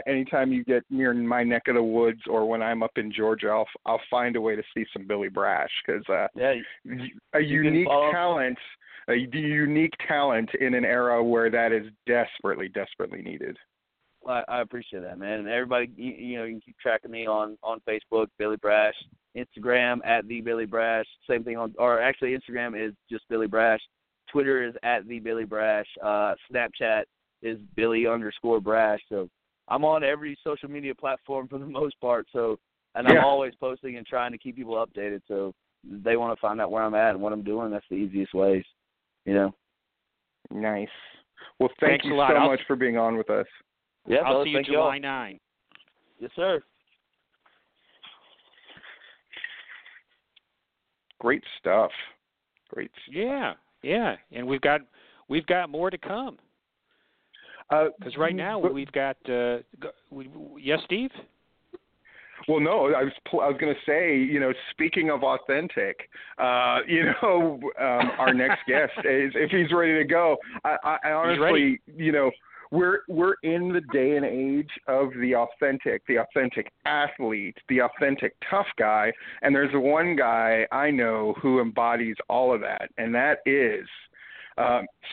Anytime you get near my neck of the woods or when I'm up in Georgia, I'll find a way to see some Billy Brash because a unique talent in an era where that is desperately, desperately needed. I appreciate that, man. And everybody, you can keep track of me on Facebook, Billy Brash, Instagram at the Billy Brash. Same thing Instagram is just Billy Brash. Twitter is at the Billy Brash. Snapchat is Billy_Brash. So I'm on every social media platform for the most part. So, I'm always posting and trying to keep people updated. So if they want to find out where I'm at and what I'm doing, that's the easiest ways, Nice. Well, thank you so much for being on with us. Yeah, I'll see you July 9. Yes, sir. Great stuff. Yeah. And we've got more to come. Because right now we've got. Yes, Steve. Well, no, I was going to say, speaking of authentic, our next guest is, if he's ready to go. I honestly, We're in the day and age of the authentic athlete, the authentic tough guy, and there's one guy I know who embodies all of that, and that is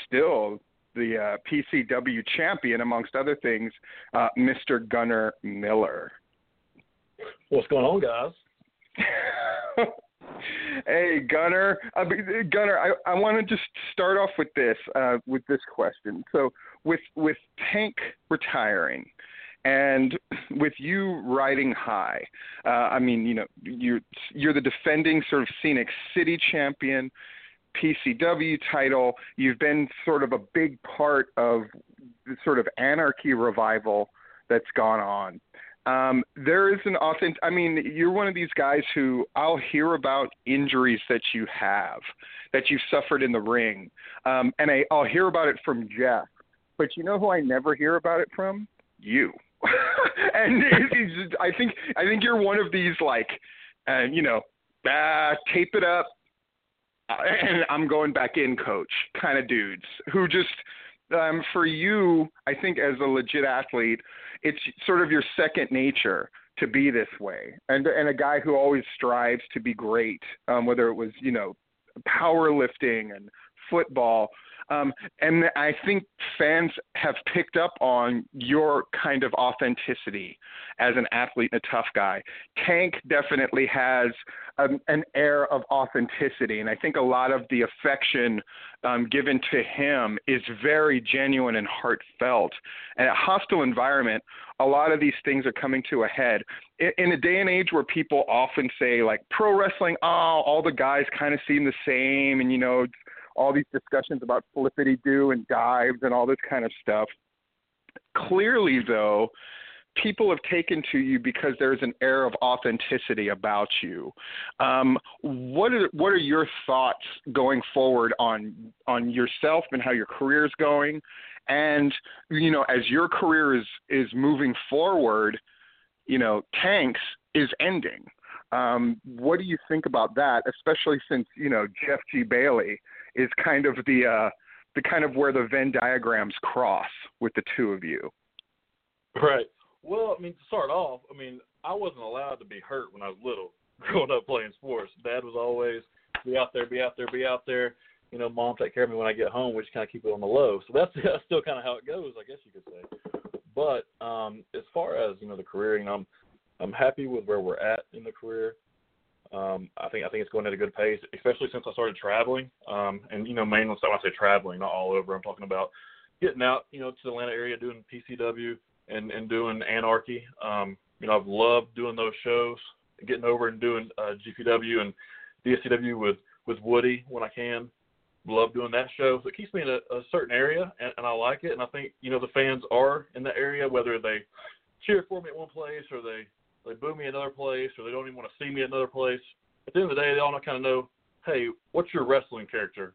still the PCW champion, amongst other things, Mr. Gunner Miller. What's going on, guys? Hey, Gunner, I want to just start off with this question. So with Tank retiring and with you riding high, you're the defending sort of Scenic City champion, PCW title. You've been sort of a big part of the sort of anarchy revival that's gone on. There is an authentic, you're one of these guys who I'll hear about injuries that you have, that you've suffered in the ring. And I'll hear about it from Jeff, but you know who I never hear about it from? You. And I think you're one of these tape it up and I'm going back in, coach kind of dudes who just, for you, I think as a legit athlete, it's sort of your second nature to be this way, and a guy who always strives to be great, whether it was powerlifting and football. And I think fans have picked up on your kind of authenticity as an athlete and a tough guy. Tank definitely has an air of authenticity, and I think a lot of the affection given to him is very genuine and heartfelt. And a hostile environment, a lot of these things are coming to a head. In a day and age where people often say, like, pro wrestling, oh, all the guys kind of seem the same, and, you know, all these discussions about flippity-do and dives and all this kind of stuff. Clearly, though, people have taken to you because there's an air of authenticity about you. What are your thoughts going forward on yourself and how your career is going? And, you know, as your career is moving forward, you know, Tank's is ending. What do you think about that, especially since, you know, Jeff G. Bailey is kind of the kind of where the Venn diagrams cross with the two of you? Right. Well, I mean, to start off, I mean, I wasn't allowed to be hurt when I was little growing up playing sports. Dad was always be out there. You know, Mom take care of me when I get home, which kind of keep it on the low. So that's still kind of how it goes, I guess you could say. But as far as, you know, the career, you know, I'm happy with where we're at in the career. I think it's going at a good pace, especially since I started traveling. And, you know, mainly when I say traveling, not all over. I'm talking about getting out, you know, to the Atlanta area, doing PCW and doing Anarchy. You know, I've loved doing those shows, getting over and doing GPW and DSCW with Woody when I can. Love doing that show. So it keeps me in a certain area, and I like it. And I think, you know, the fans are in that area, whether they cheer for me at one place or they boo me another place, or they don't even want to see me another place. At the end of the day, they all kind of know, hey, what's your wrestling character?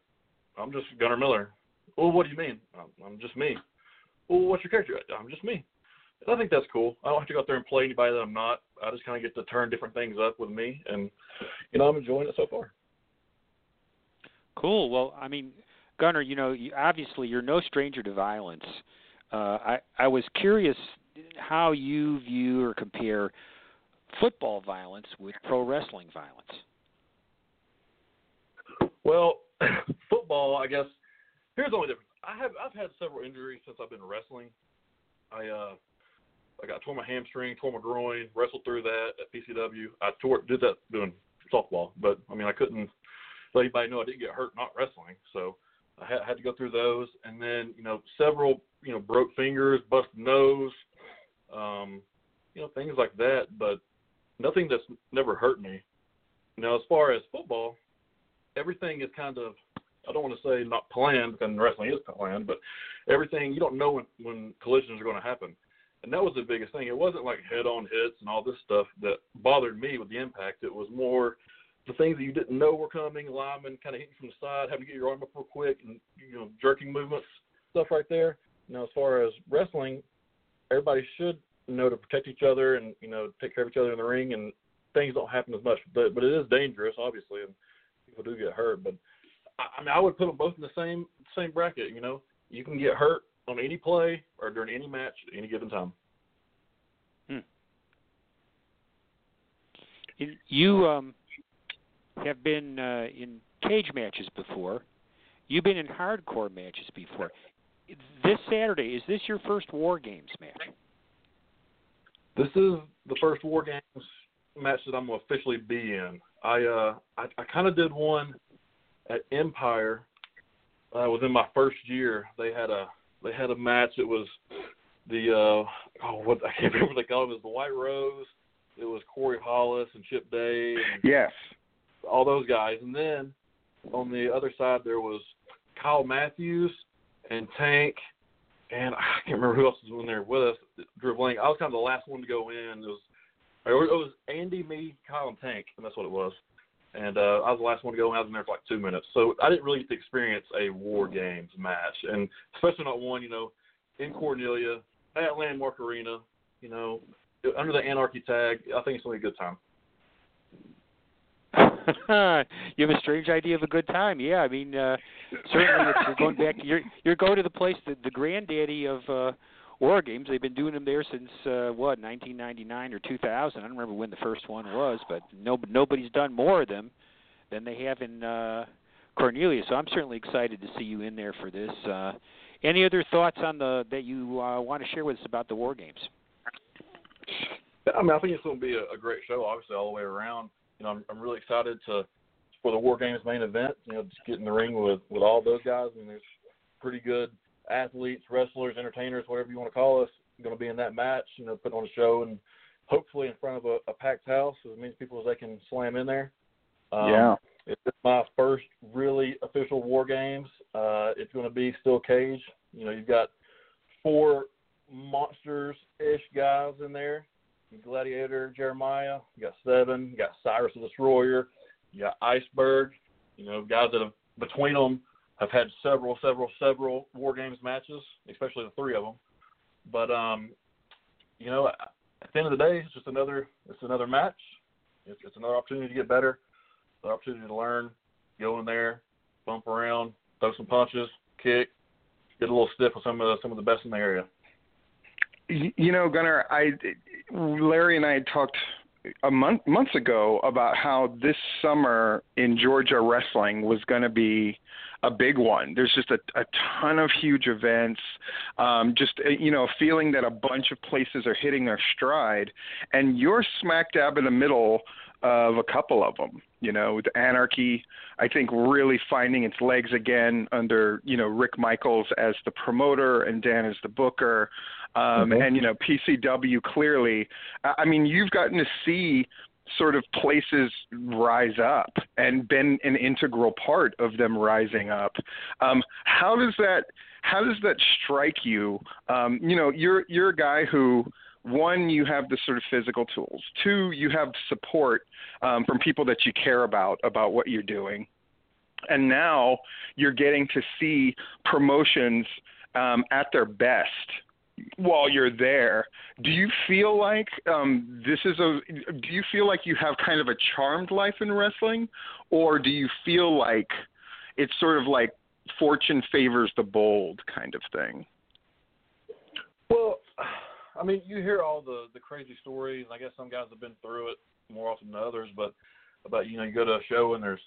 I'm just Gunner Miller. Well, what do you mean? I'm just me. Well, what's your character? I'm just me. And I think that's cool. I don't have to go out there and play anybody that I'm not. I just kind of get to turn different things up with me, and, you know, I'm enjoying it so far. Cool. Well, I mean, Gunner, you know, obviously you're no stranger to violence. I was curious how you view or compare football violence with pro wrestling violence. Well, football, I guess, here's the only difference. I've had several injuries since I've been wrestling. I tore my hamstring, tore my groin, wrestled through that at PCW. Did that doing softball, but I mean, I couldn't let anybody know I didn't get hurt not wrestling, so I had to go through those. And then, you know, several, you know, broke fingers, busted nose, you know, things like that, but nothing that's never hurt me. Now, as far as football, everything is kind of, I don't want to say not planned, because wrestling is planned, but everything, you don't know when collisions are going to happen. And that was the biggest thing. It wasn't like head-on hits and all this stuff that bothered me with the impact. It was more the things that you didn't know were coming, linemen kind of hitting from the side, having to get your arm up real quick, and, you know, jerking movements, stuff right there. Now, as far as wrestling, everybody should know to protect each other and, you know, take care of each other in the ring, and things don't happen as much. But it is dangerous, obviously, and people do get hurt. But, I mean, I would put them both in the same bracket, you know. You can get hurt on any play or during any match at any given time. You have been in cage matches before. You've been in hardcore matches before. This Saturday, is this your first War Games match? This is the first War Games match that I'm going to officially be in. I kind of did one at Empire within my first year. They had a match. It was I can't remember what they called it. It was the White Rose. It was Corey Hollis and Chip Day. And yes. All those guys. And then on the other side there was Kyle Matthews and Tank, and I can't remember who else was in there with us, dribbling. I was kind of the last one to go in. It was Andy, me, Kyle, and Tank, and that's what it was. And I was the last one to go in. I was in there for like 2 minutes. So I didn't really get to experience a War Games match, and especially not one, you know, in Cornelia, at Landmark Arena, you know, under the Anarchy tag. I think it's going to be a good time. You have a strange idea of a good time. Yeah, I mean, certainly if you're going back, you're going to the place, the granddaddy of War Games. They've been doing them there since, 1999 or 2000. I don't remember when the first one was, but nobody's done more of them than they have in Cornelia. So I'm certainly excited to see you in there for this. Any other thoughts on that you want to share with us about the War Games? I mean, I think it's going to be a great show, obviously, all the way around. You know, I'm really excited for the War Games main event. You know, just get in the ring with all those guys. I mean, there's pretty good athletes, wrestlers, entertainers, whatever you want to call us, going to be in that match. You know, put on a show and hopefully in front of a packed house, as many people as they can slam in there. Yeah. It's my first really official War Games. It's going to be still cage. You know, you've got four monsters-ish guys in there. You got Gladiator, Jeremiah. You got Seven. You got Cyrus the Destroyer. You got Iceberg. You know, guys that have, between them, have had several War Games matches, especially the three of them. But, you know, at the end of the day, it's another match. It's another opportunity to get better, the opportunity to learn, go in there, bump around, throw some punches, kick, get a little stiff with some of the best in the area. You know, Gunner, Larry and I had talked months ago about how this summer in Georgia wrestling was going to be a big one. There's just a ton of huge events, feeling that a bunch of places are hitting their stride, and you're smack dab in the middle of a couple of them. You know, with Anarchy, I think, really finding its legs again under, you know, Rick Michaels as the promoter and Dan as the booker, and, you know, PCW clearly. I mean, you've gotten to see sort of places rise up and been an integral part of them rising up. How does that strike you? You know, you're a guy who, one, you have the sort of physical tools. Two, you have support from people that you care about what you're doing. And now you're getting to see promotions at their best while you're there. Do you feel like do you feel like you have kind of a charmed life in wrestling, or do you feel like it's sort of like fortune favors the bold kind of thing? Well, I mean, you hear all the crazy stories, and I guess some guys have been through it more often than others, but about, you know, you go to a show and there's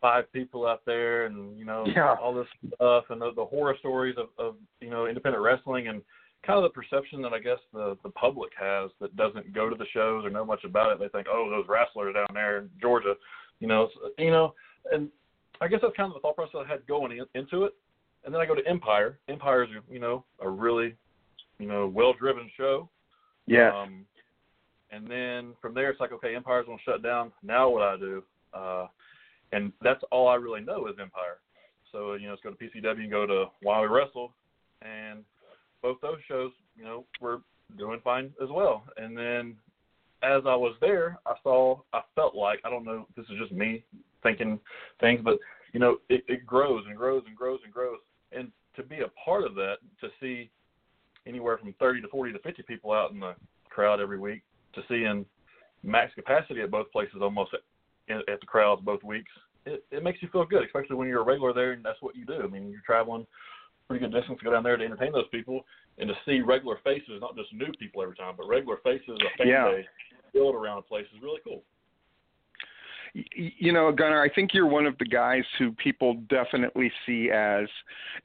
five people out there and, you know, all this stuff, and the horror stories of, you know, independent wrestling, and kind of the perception that I guess the public has that doesn't go to the shows or know much about it. They think, oh, those wrestlers down there in Georgia, you know, and I guess that's kind of the thought process I had going into it. And then I go to Empire. Empire is, you know, a really, you know, well-driven show. Yeah. And then from there, it's like, okay, Empire's going to shut down. Now what I do? And that's all I really know is Empire. So, you know, let's go to PCW and go to While We Wrestle. And both those shows, you know, were doing fine as well. And then as I was there, I felt like, I don't know, this is just me thinking things, but, you know, it grows and grows and grows and grows. And to be a part of that, to see anywhere from 30 to 40 to 50 people out in the crowd every week, to seeing max capacity at both places almost at the crowds both weeks, it makes you feel good, especially when you're a regular there and that's what you do. I mean, you're traveling pretty good distance to go down there to entertain those people and to see regular faces, not just new people every time, but regular faces, a fan base built around a place is really cool. You know, Gunner, I think you're one of the guys who people definitely see as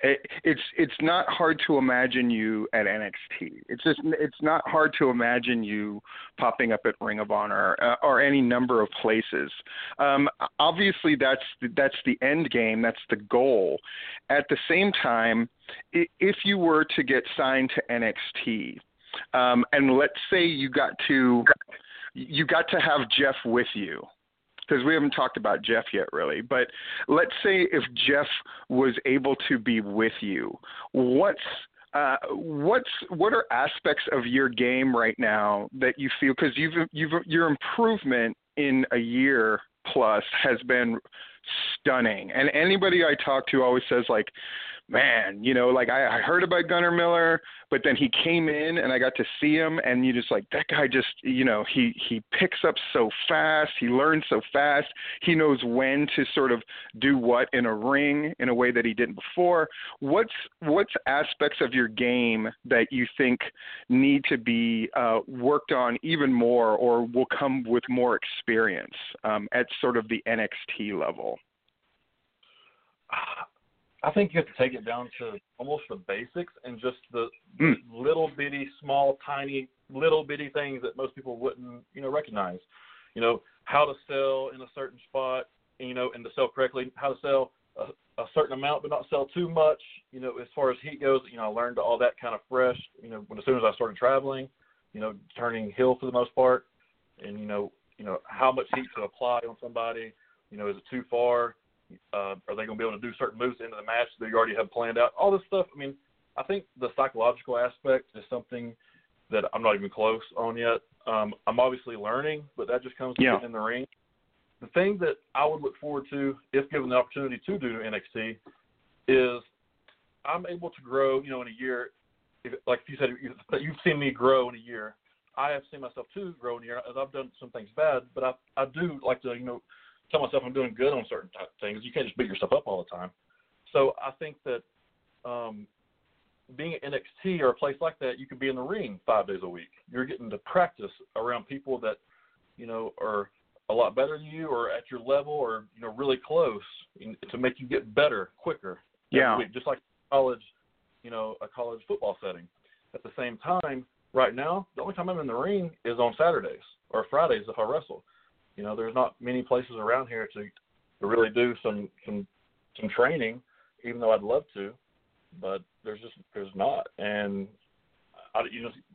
it's not hard to imagine you at NXT. It's not hard to imagine you popping up at Ring of Honor or any number of places. Obviously, that's the end game. That's the goal. At the same time, if you were to get signed to NXT, and let's say you got to have Jeff with you, because we haven't talked about Jeff yet, really. But let's say if Jeff was able to be with you, what are aspects of your game right now that you feel, because your improvement in a year plus has been stunning, and anybody I talk to always says, like, man, you know, like I heard about Gunner Miller, but then he came in and I got to see him, and you just like, that guy just, you know, he picks up so fast. He learns so fast. He knows when to sort of do what in a ring in a way that he didn't before. What's aspects of your game that you think need to be worked on even more, or will come with more experience at sort of the NXT level? I think you have to take it down to almost the basics and just the little bitty, small, tiny, little bitty things that most people wouldn't, recognize. How to sell in a certain spot, and to sell correctly, how to sell a certain amount but not sell too much. As far as heat goes, I learned all that kind of fresh, as soon as I started traveling, turning heel for the most part, and, how much heat to apply on somebody, is it too far? Are they going to be able to do certain moves at the end of the match that you already have planned out? All this stuff. I mean, I think the psychological aspect is something that I'm not even close on yet. I'm obviously learning, but that just comes with getting in the ring. The thing that I would look forward to, if given the opportunity to do NXT, is I'm able to grow, in a year. Like you said, you've seen me grow in a year. I have seen myself, too, grow in a year. I've done some things bad, but I do like to, tell myself I'm doing good on certain type of things. You can't just beat yourself up all the time. So I think that being at NXT or a place like that, you could be in the ring 5 days a week. You're getting to practice around people that, are a lot better than you or at your level or, really close to make you get better quicker. Yeah. Week, just like college, a college football setting. At the same time, right now, the only time I'm in the ring is on Saturdays or Fridays if I wrestle. There's not many places around here to really do some training, even though I'd love to, but there's not. And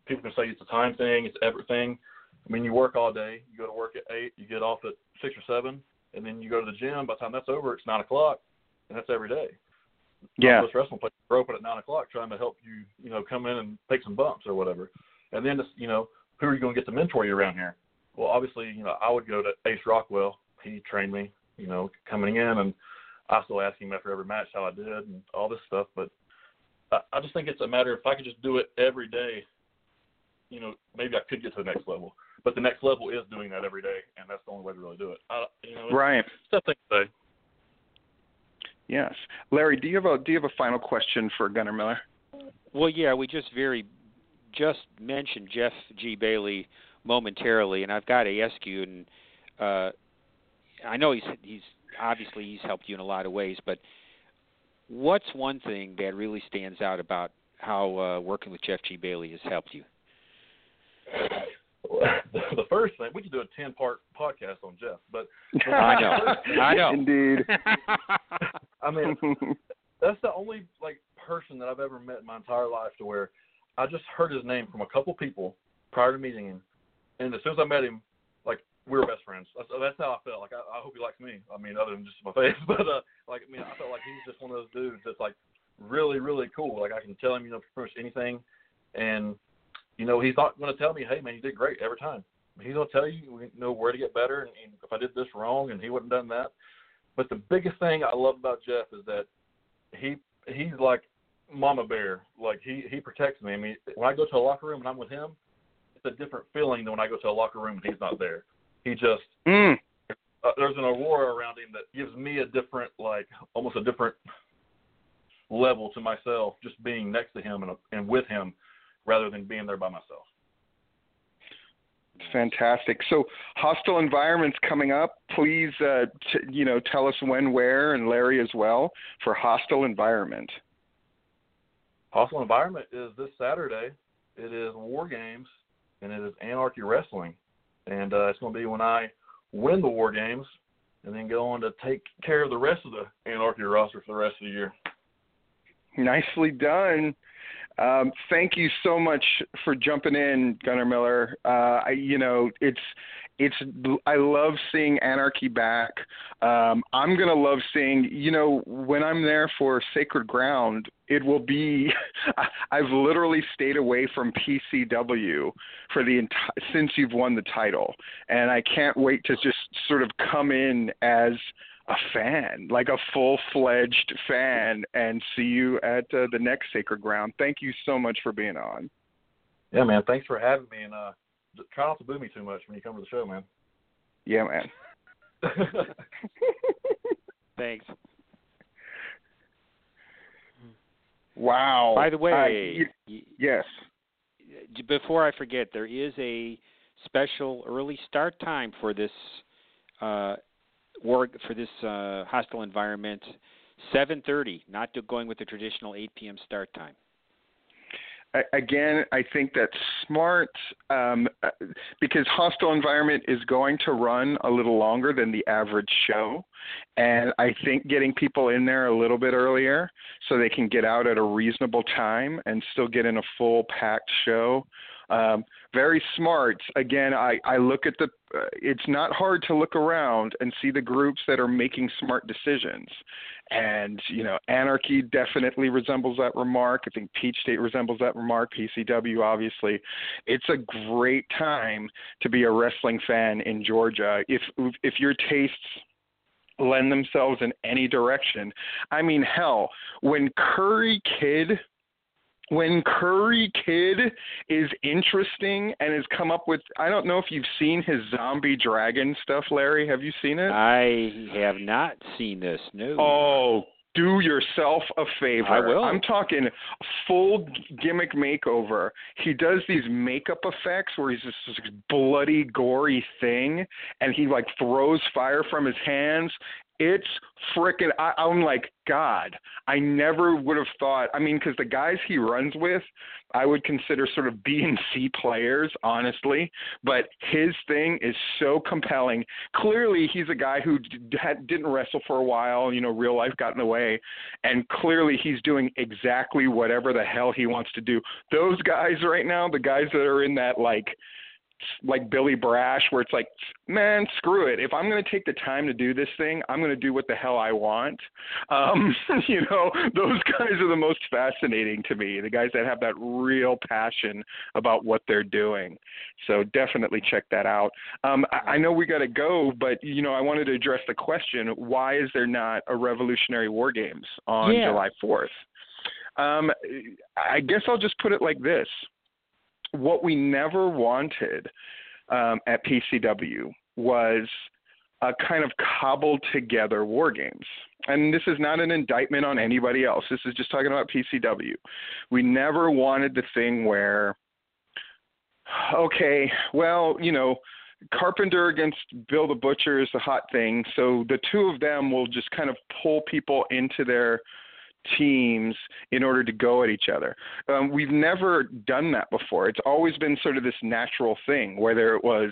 people can say it's a time thing, it's everything. I mean, you work all day. You go to work at 8, you get off at 6 or 7, and then you go to the gym. By the time that's over, it's 9 o'clock, and that's every day. Yeah. Most wrestling places are open at 9 o'clock, trying to help you, come in and take some bumps or whatever. And then, who are you going to get to mentor you around here? Well, obviously, I would go to Ace Rockwell. He trained me, coming in, and I still ask him after every match how I did and all this stuff. But I just think it's a matter of if I could just do it every day, maybe I could get to the next level. But the next level is doing that every day, and that's the only way to really do it. Right. It's tough to say. Yes, Larry. Do you have a final question for Gunner Miller? Well, yeah, we just mentioned Jeff G. Bailey momentarily, and I've got to ask you, and I know he's helped you in a lot of ways, but what's one thing that really stands out about how working with Jeff G. Bailey has helped you? The first thing, we could do a 10-part podcast on Jeff, but I know, indeed. I mean, that's the only person that I've ever met in my entire life to where I just heard his name from a couple people prior to meeting him, and as soon as I met him, we were best friends. That's how I felt. I hope he likes me. I mean, other than just my face, but I felt like he's just one of those dudes that's really, really cool. I can tell him, pretty much anything, and. He's not going to tell me, hey, man, you did great every time. He's going to tell you, where to get better and if I did this wrong and he wouldn't have done that. But the biggest thing I love about Jeff is that he's like mama bear. He protects me. I mean, when I go to a locker room and I'm with him, it's a different feeling than when I go to a locker room and he's not there. He just there's an aurora around him that gives me a different, almost a different level to myself just being next to him and with him, rather than being there by myself. Fantastic. So Hostile Environment's coming up. Please, tell us when, where, and Larry as well for Hostile Environment. Hostile Environment is this Saturday. It is War Games, and it is Anarchy Wrestling. And it's going to be when I win the War Games and then go on to take care of the rest of the Anarchy roster for the rest of the year. Nicely done. Thank you so much for jumping in, Gunner Miller. I love seeing Anarchy back. I'm going to love seeing, when I'm there for Sacred Ground, it will be, I've literally stayed away from PCW since you've won the title. And I can't wait to just sort of come in as a fan, a full-fledged fan, and see you at the next Sacred Ground. Thank you so much for being on. Yeah, man. Thanks for having me, and try not to boo me too much when you come to the show, man. Yeah, man. Thanks. Wow. By the way, yes. Before I forget, there is a special early start time for this Hostile Environment 7:30, not going with the traditional 8 p.m. start time. Again, I think that's smart because Hostile Environment is going to run a little longer than the average show. And I think getting people in there a little bit earlier so they can get out at a reasonable time and still get in a full packed show. Very smart. Again, I look at the it's not hard to look around and see the groups that are making smart decisions. And, you know, Anarchy definitely resembles that remark. I think Peach State resembles that remark, PCW, obviously. It's a great time to be a wrestling fan in Georgia. If your tastes lend themselves in any direction, I mean, hell, when Curry Kid is interesting and has come up with, I don't know if you've seen his zombie dragon stuff, Larry. Have you seen it? I have not seen this. No. Oh, do yourself a favor. I will. I'm talking full gimmick makeover. He does these makeup effects where he's just this bloody, gory thing, and he like throws fire from his hands. It's frickin' – I'm like, God, I never would have thought – I mean, because the guys he runs with, I would consider sort of B and C players, honestly. But his thing is so compelling. Clearly, he's a guy who didn't wrestle for a while. You know, real life got in the way. And clearly, he's doing exactly whatever the hell he wants to do. Those guys right now, the guys that are in that, like Billy Brash, where it's like, man, screw it. If I'm going to take the time to do this thing, I'm going to do what the hell I want. You know, those guys are the most fascinating to me, the guys that have that real passion about what they're doing. So definitely check that out. I know we got to go, but, you know, I wanted to address the question, why is there not a Revolutionary War Games on July 4th? I guess I'll just put it like this. What we never wanted at PCW was a kind of cobbled together war games. And this is not an indictment on anybody else. This is just talking about PCW. We never wanted the thing where, okay, well, you know, Carpenter against Bill the Butcher is the hot thing. So the two of them will just kind of pull people into their teams in order to go at each other. We've never done that before. It's always been sort of this natural thing, whether it was,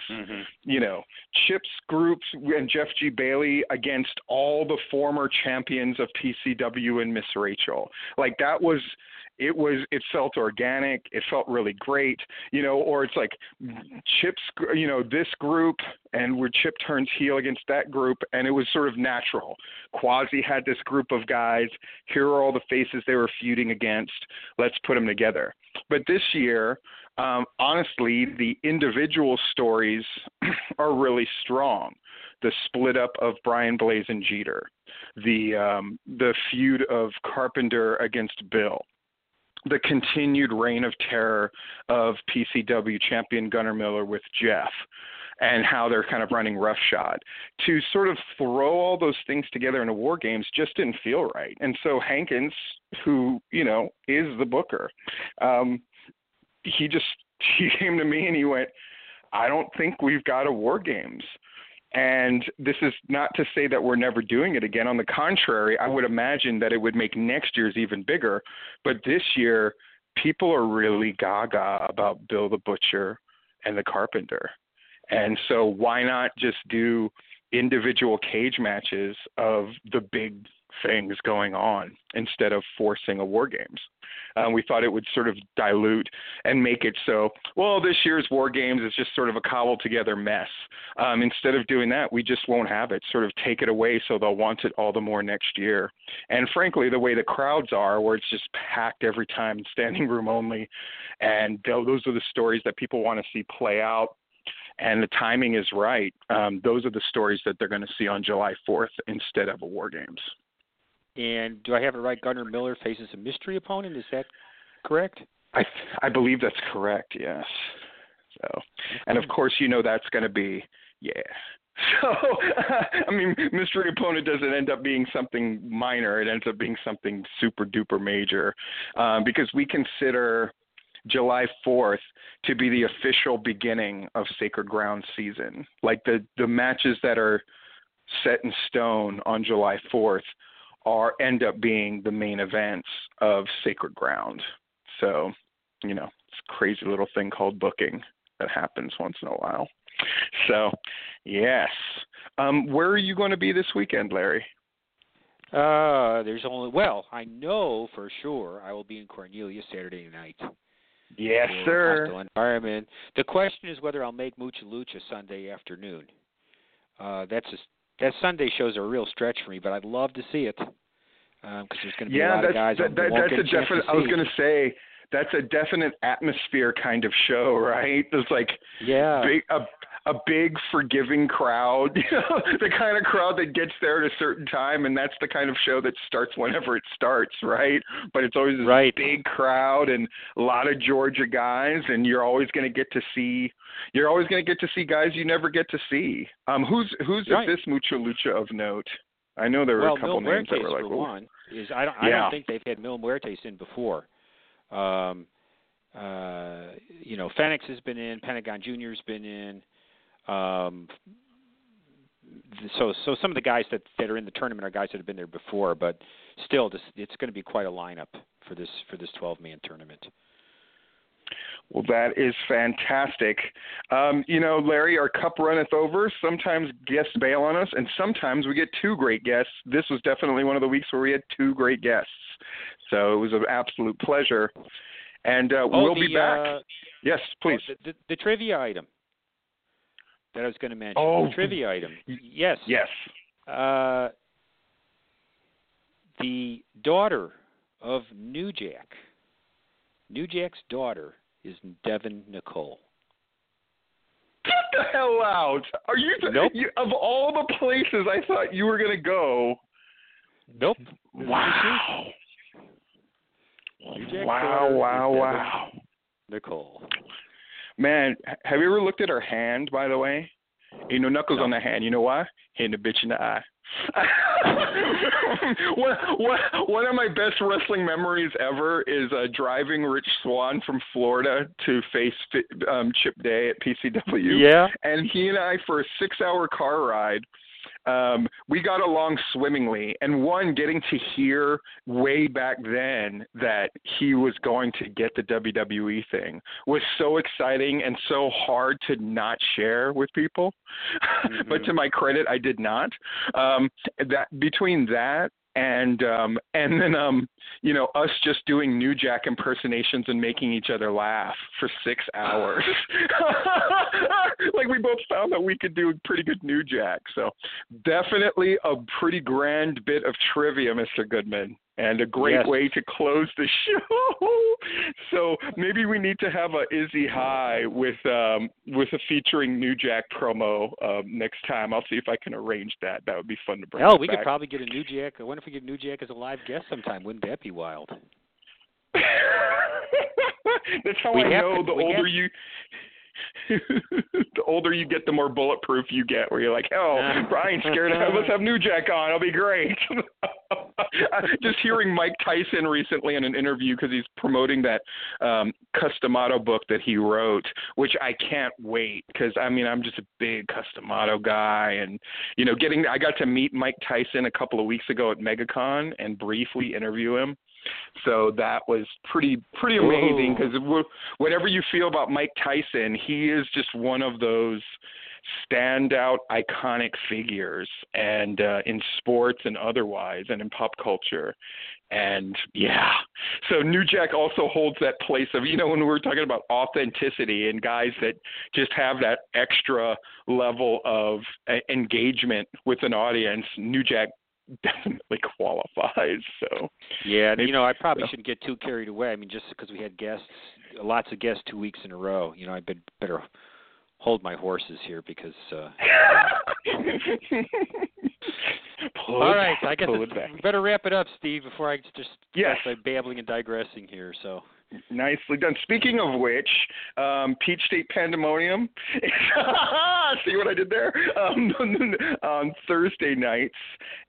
you know, Chip's groups and Jeff G. Bailey against all the former champions of PCW and Miss Rachel. Like that was, it felt organic. It felt really great, you know, or it's like Chip's, you know, this group and where Chip turns heel against that group. And it was sort of natural. Quasi had this group of guys. Here are all the faces they were feuding against. Let's put them together. But this year, honestly, the individual stories are really strong. The split up of Brian Blaze and Jeter, the feud of Carpenter against Bill, the continued reign of terror of PCW champion Gunner Miller with Jeff, and how they're kind of running roughshod. To sort of throw all those things together in a war games just didn't feel right. And so Hankins, who, you know, is the booker, he came to me and he went, I don't think we've got a war games. And this is not to say that we're never doing it again. On the contrary, I would imagine that it would make next year's even bigger. But this year, people are really gaga about Bill the Butcher and the Carpenter. And so why not just do individual cage matches of the big things going on instead of forcing a war games? We thought it would sort of dilute and make it so, well, this year's war games is just sort of a cobbled together mess. Instead of doing that, we just won't have it. Sort of take it away so they'll want it all the more next year. And frankly, the way the crowds are, where it's just packed every time, standing room only, and those are the stories that people want to see play out. And the timing is right. Those are the stories that they're going to see on July 4th instead of a war games. And do I have it right? Gunner Miller faces a mystery opponent. Is that correct? I believe that's correct. Yes. So, and of course, you know, that's going to be, yeah. So, I mean, mystery opponent doesn't end up being something minor. It ends up being something super duper major because we consider July 4th to be the official beginning of Sacred Ground season. Like the matches that are set in stone on July 4th are end up being the main events of Sacred Ground. So, you know, it's a crazy little thing called booking that happens once in a while. So, yes. Where are you going to be this weekend, Larry? I know for sure I will be in Cornelia Saturday night. Yes, sir. Environment. The question is whether I'll make Mucha Lucha Sunday afternoon. That Sunday show's a real stretch for me, but I'd love to see it because there's going to be a lot of guys. That's a definite atmosphere kind of show, right? There's like a big forgiving crowd, the kind of crowd that gets there at a certain time, and that's the kind of show that starts whenever it starts, right? But it's always big crowd and a lot of Georgia guys, and you're always going to get to see guys you never get to see. Who's at this Mucha Lucha of note? I know there were a couple names that were like, I don't think they've had Mil Muertes in before. Fenix has been in, Pentagon Jr.'s been in, so some of the guys that are in the tournament are guys that have been there before, but still, it's going to be quite a lineup for this 12-man tournament. Well, that is fantastic. Larry, our cup runneth over. Sometimes guests bail on us, and sometimes we get two great guests. This was definitely one of the weeks where we had two great guests. So it was an absolute pleasure. And we'll be back. Yes, please. The trivia item that I was going to mention. Oh. The trivia item. Yes. Yes. The daughter of New Jack. New Jack's daughter is Devin Nicole. Get the hell out. Are you, nope. You of all the places I thought you were going to go. Nope. Wow. Wow. Nicole. Man, have you ever looked at her hand, by the way? Ain't no knuckles on the hand. You know why? Hitting the bitch in the eye. One of my best wrestling memories ever is driving Rich Swan from Florida to face Chip Day at PCW. Yeah. And he and I, for a 6-hour car ride, we got along swimmingly, and getting to hear way back then that he was going to get the WWE thing was so exciting and so hard to not share with people. Mm-hmm. But to my credit, I did not. Between that and then you know, us just doing New Jack impersonations and making each other laugh for 6 hours. Like, we both found that we could do pretty good New Jack. So definitely a pretty grand bit of trivia, Mr. Goodman, and a great way to close the show. So maybe we need to have a Izzy High with a featuring New Jack promo next time. I'll see if I can arrange that. That would be fun to bring. Hell, we could probably get a New Jack. I wonder if we get New Jack as a live guest sometime. Wouldn't that be wild? That's how I know the older you get, the more bulletproof you get, where you're like, oh, Brian's scared. Let's have New Jack on. It'll be great. Just hearing Mike Tyson recently in an interview, because he's promoting that Cus D'Amato book that he wrote, which I can't wait, because, I mean, I'm just a big Cus D'Amato guy. And, you know, I got to meet Mike Tyson a couple of weeks ago at MegaCon and briefly interview him. So that was pretty amazing, because whatever you feel about Mike Tyson, he is just one of those standout, iconic figures, and in sports and otherwise, and in pop culture. And so New Jack also holds that place of, you know, when we were talking about authenticity and guys that just have that extra level of engagement with an audience, New Jack definitely qualifies. So I probably shouldn't get too carried away. I mean, just because we had lots of guests 2 weeks in a row, you know, I better hold my horses here, because all right, I guess we better wrap it up, Steve, before I just start babbling and digressing here. So nicely done. Speaking of which, Peach State Pandemonium. See what I did there? On Thursday nights,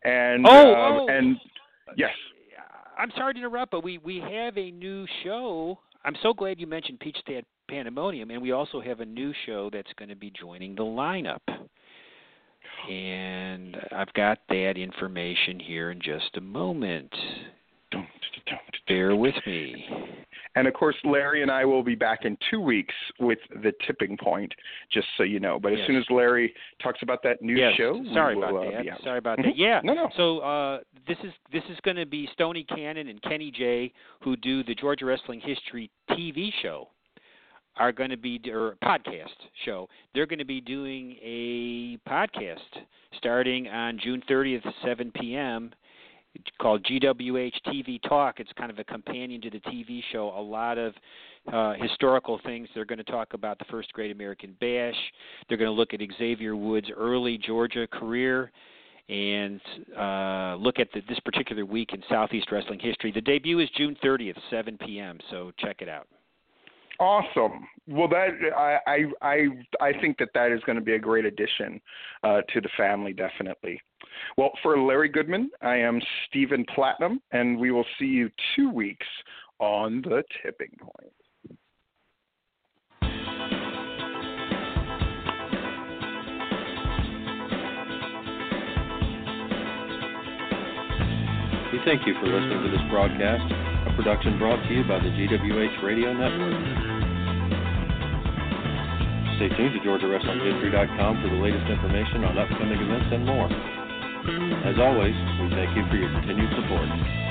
and yes. I'm sorry to interrupt, but we have a new show. I'm so glad you mentioned Peach State Pandemonium, and we also have a new show that's going to be joining the lineup. And I've got that information here in just a moment. Bear with me. And, of course, Larry and I will be back in 2 weeks with The Tipping Point, just so you know. But as soon as Larry talks about that new show, Sorry about that. Yeah. No. So this is going to be Stoney Cannon and Kenny J, who do the Georgia Wrestling History TV show, are going to be – or podcast show. They're going to be doing a podcast starting on June 30th at 7 p.m., it's called GWH TV Talk. It's kind of a companion to the TV show. A lot of historical things. They're going to talk about the first Great American Bash. They're going to look at Xavier Woods' early Georgia career and look at this particular week in Southeast Wrestling history. The debut is June 30th, 7 p.m., so check it out. Awesome. Well, that I think that is going to be a great addition to the family, definitely. Well, for Larry Goodman, I am Stephen Platinum, and we will see you 2 weeks on The Tipping Point. We thank you for listening to this broadcast, a production brought to you by the GWH Radio Network. Stay tuned to GeorgiaWrestlingHistory.com for the latest information on upcoming events and more. As always, we thank you for your continued support.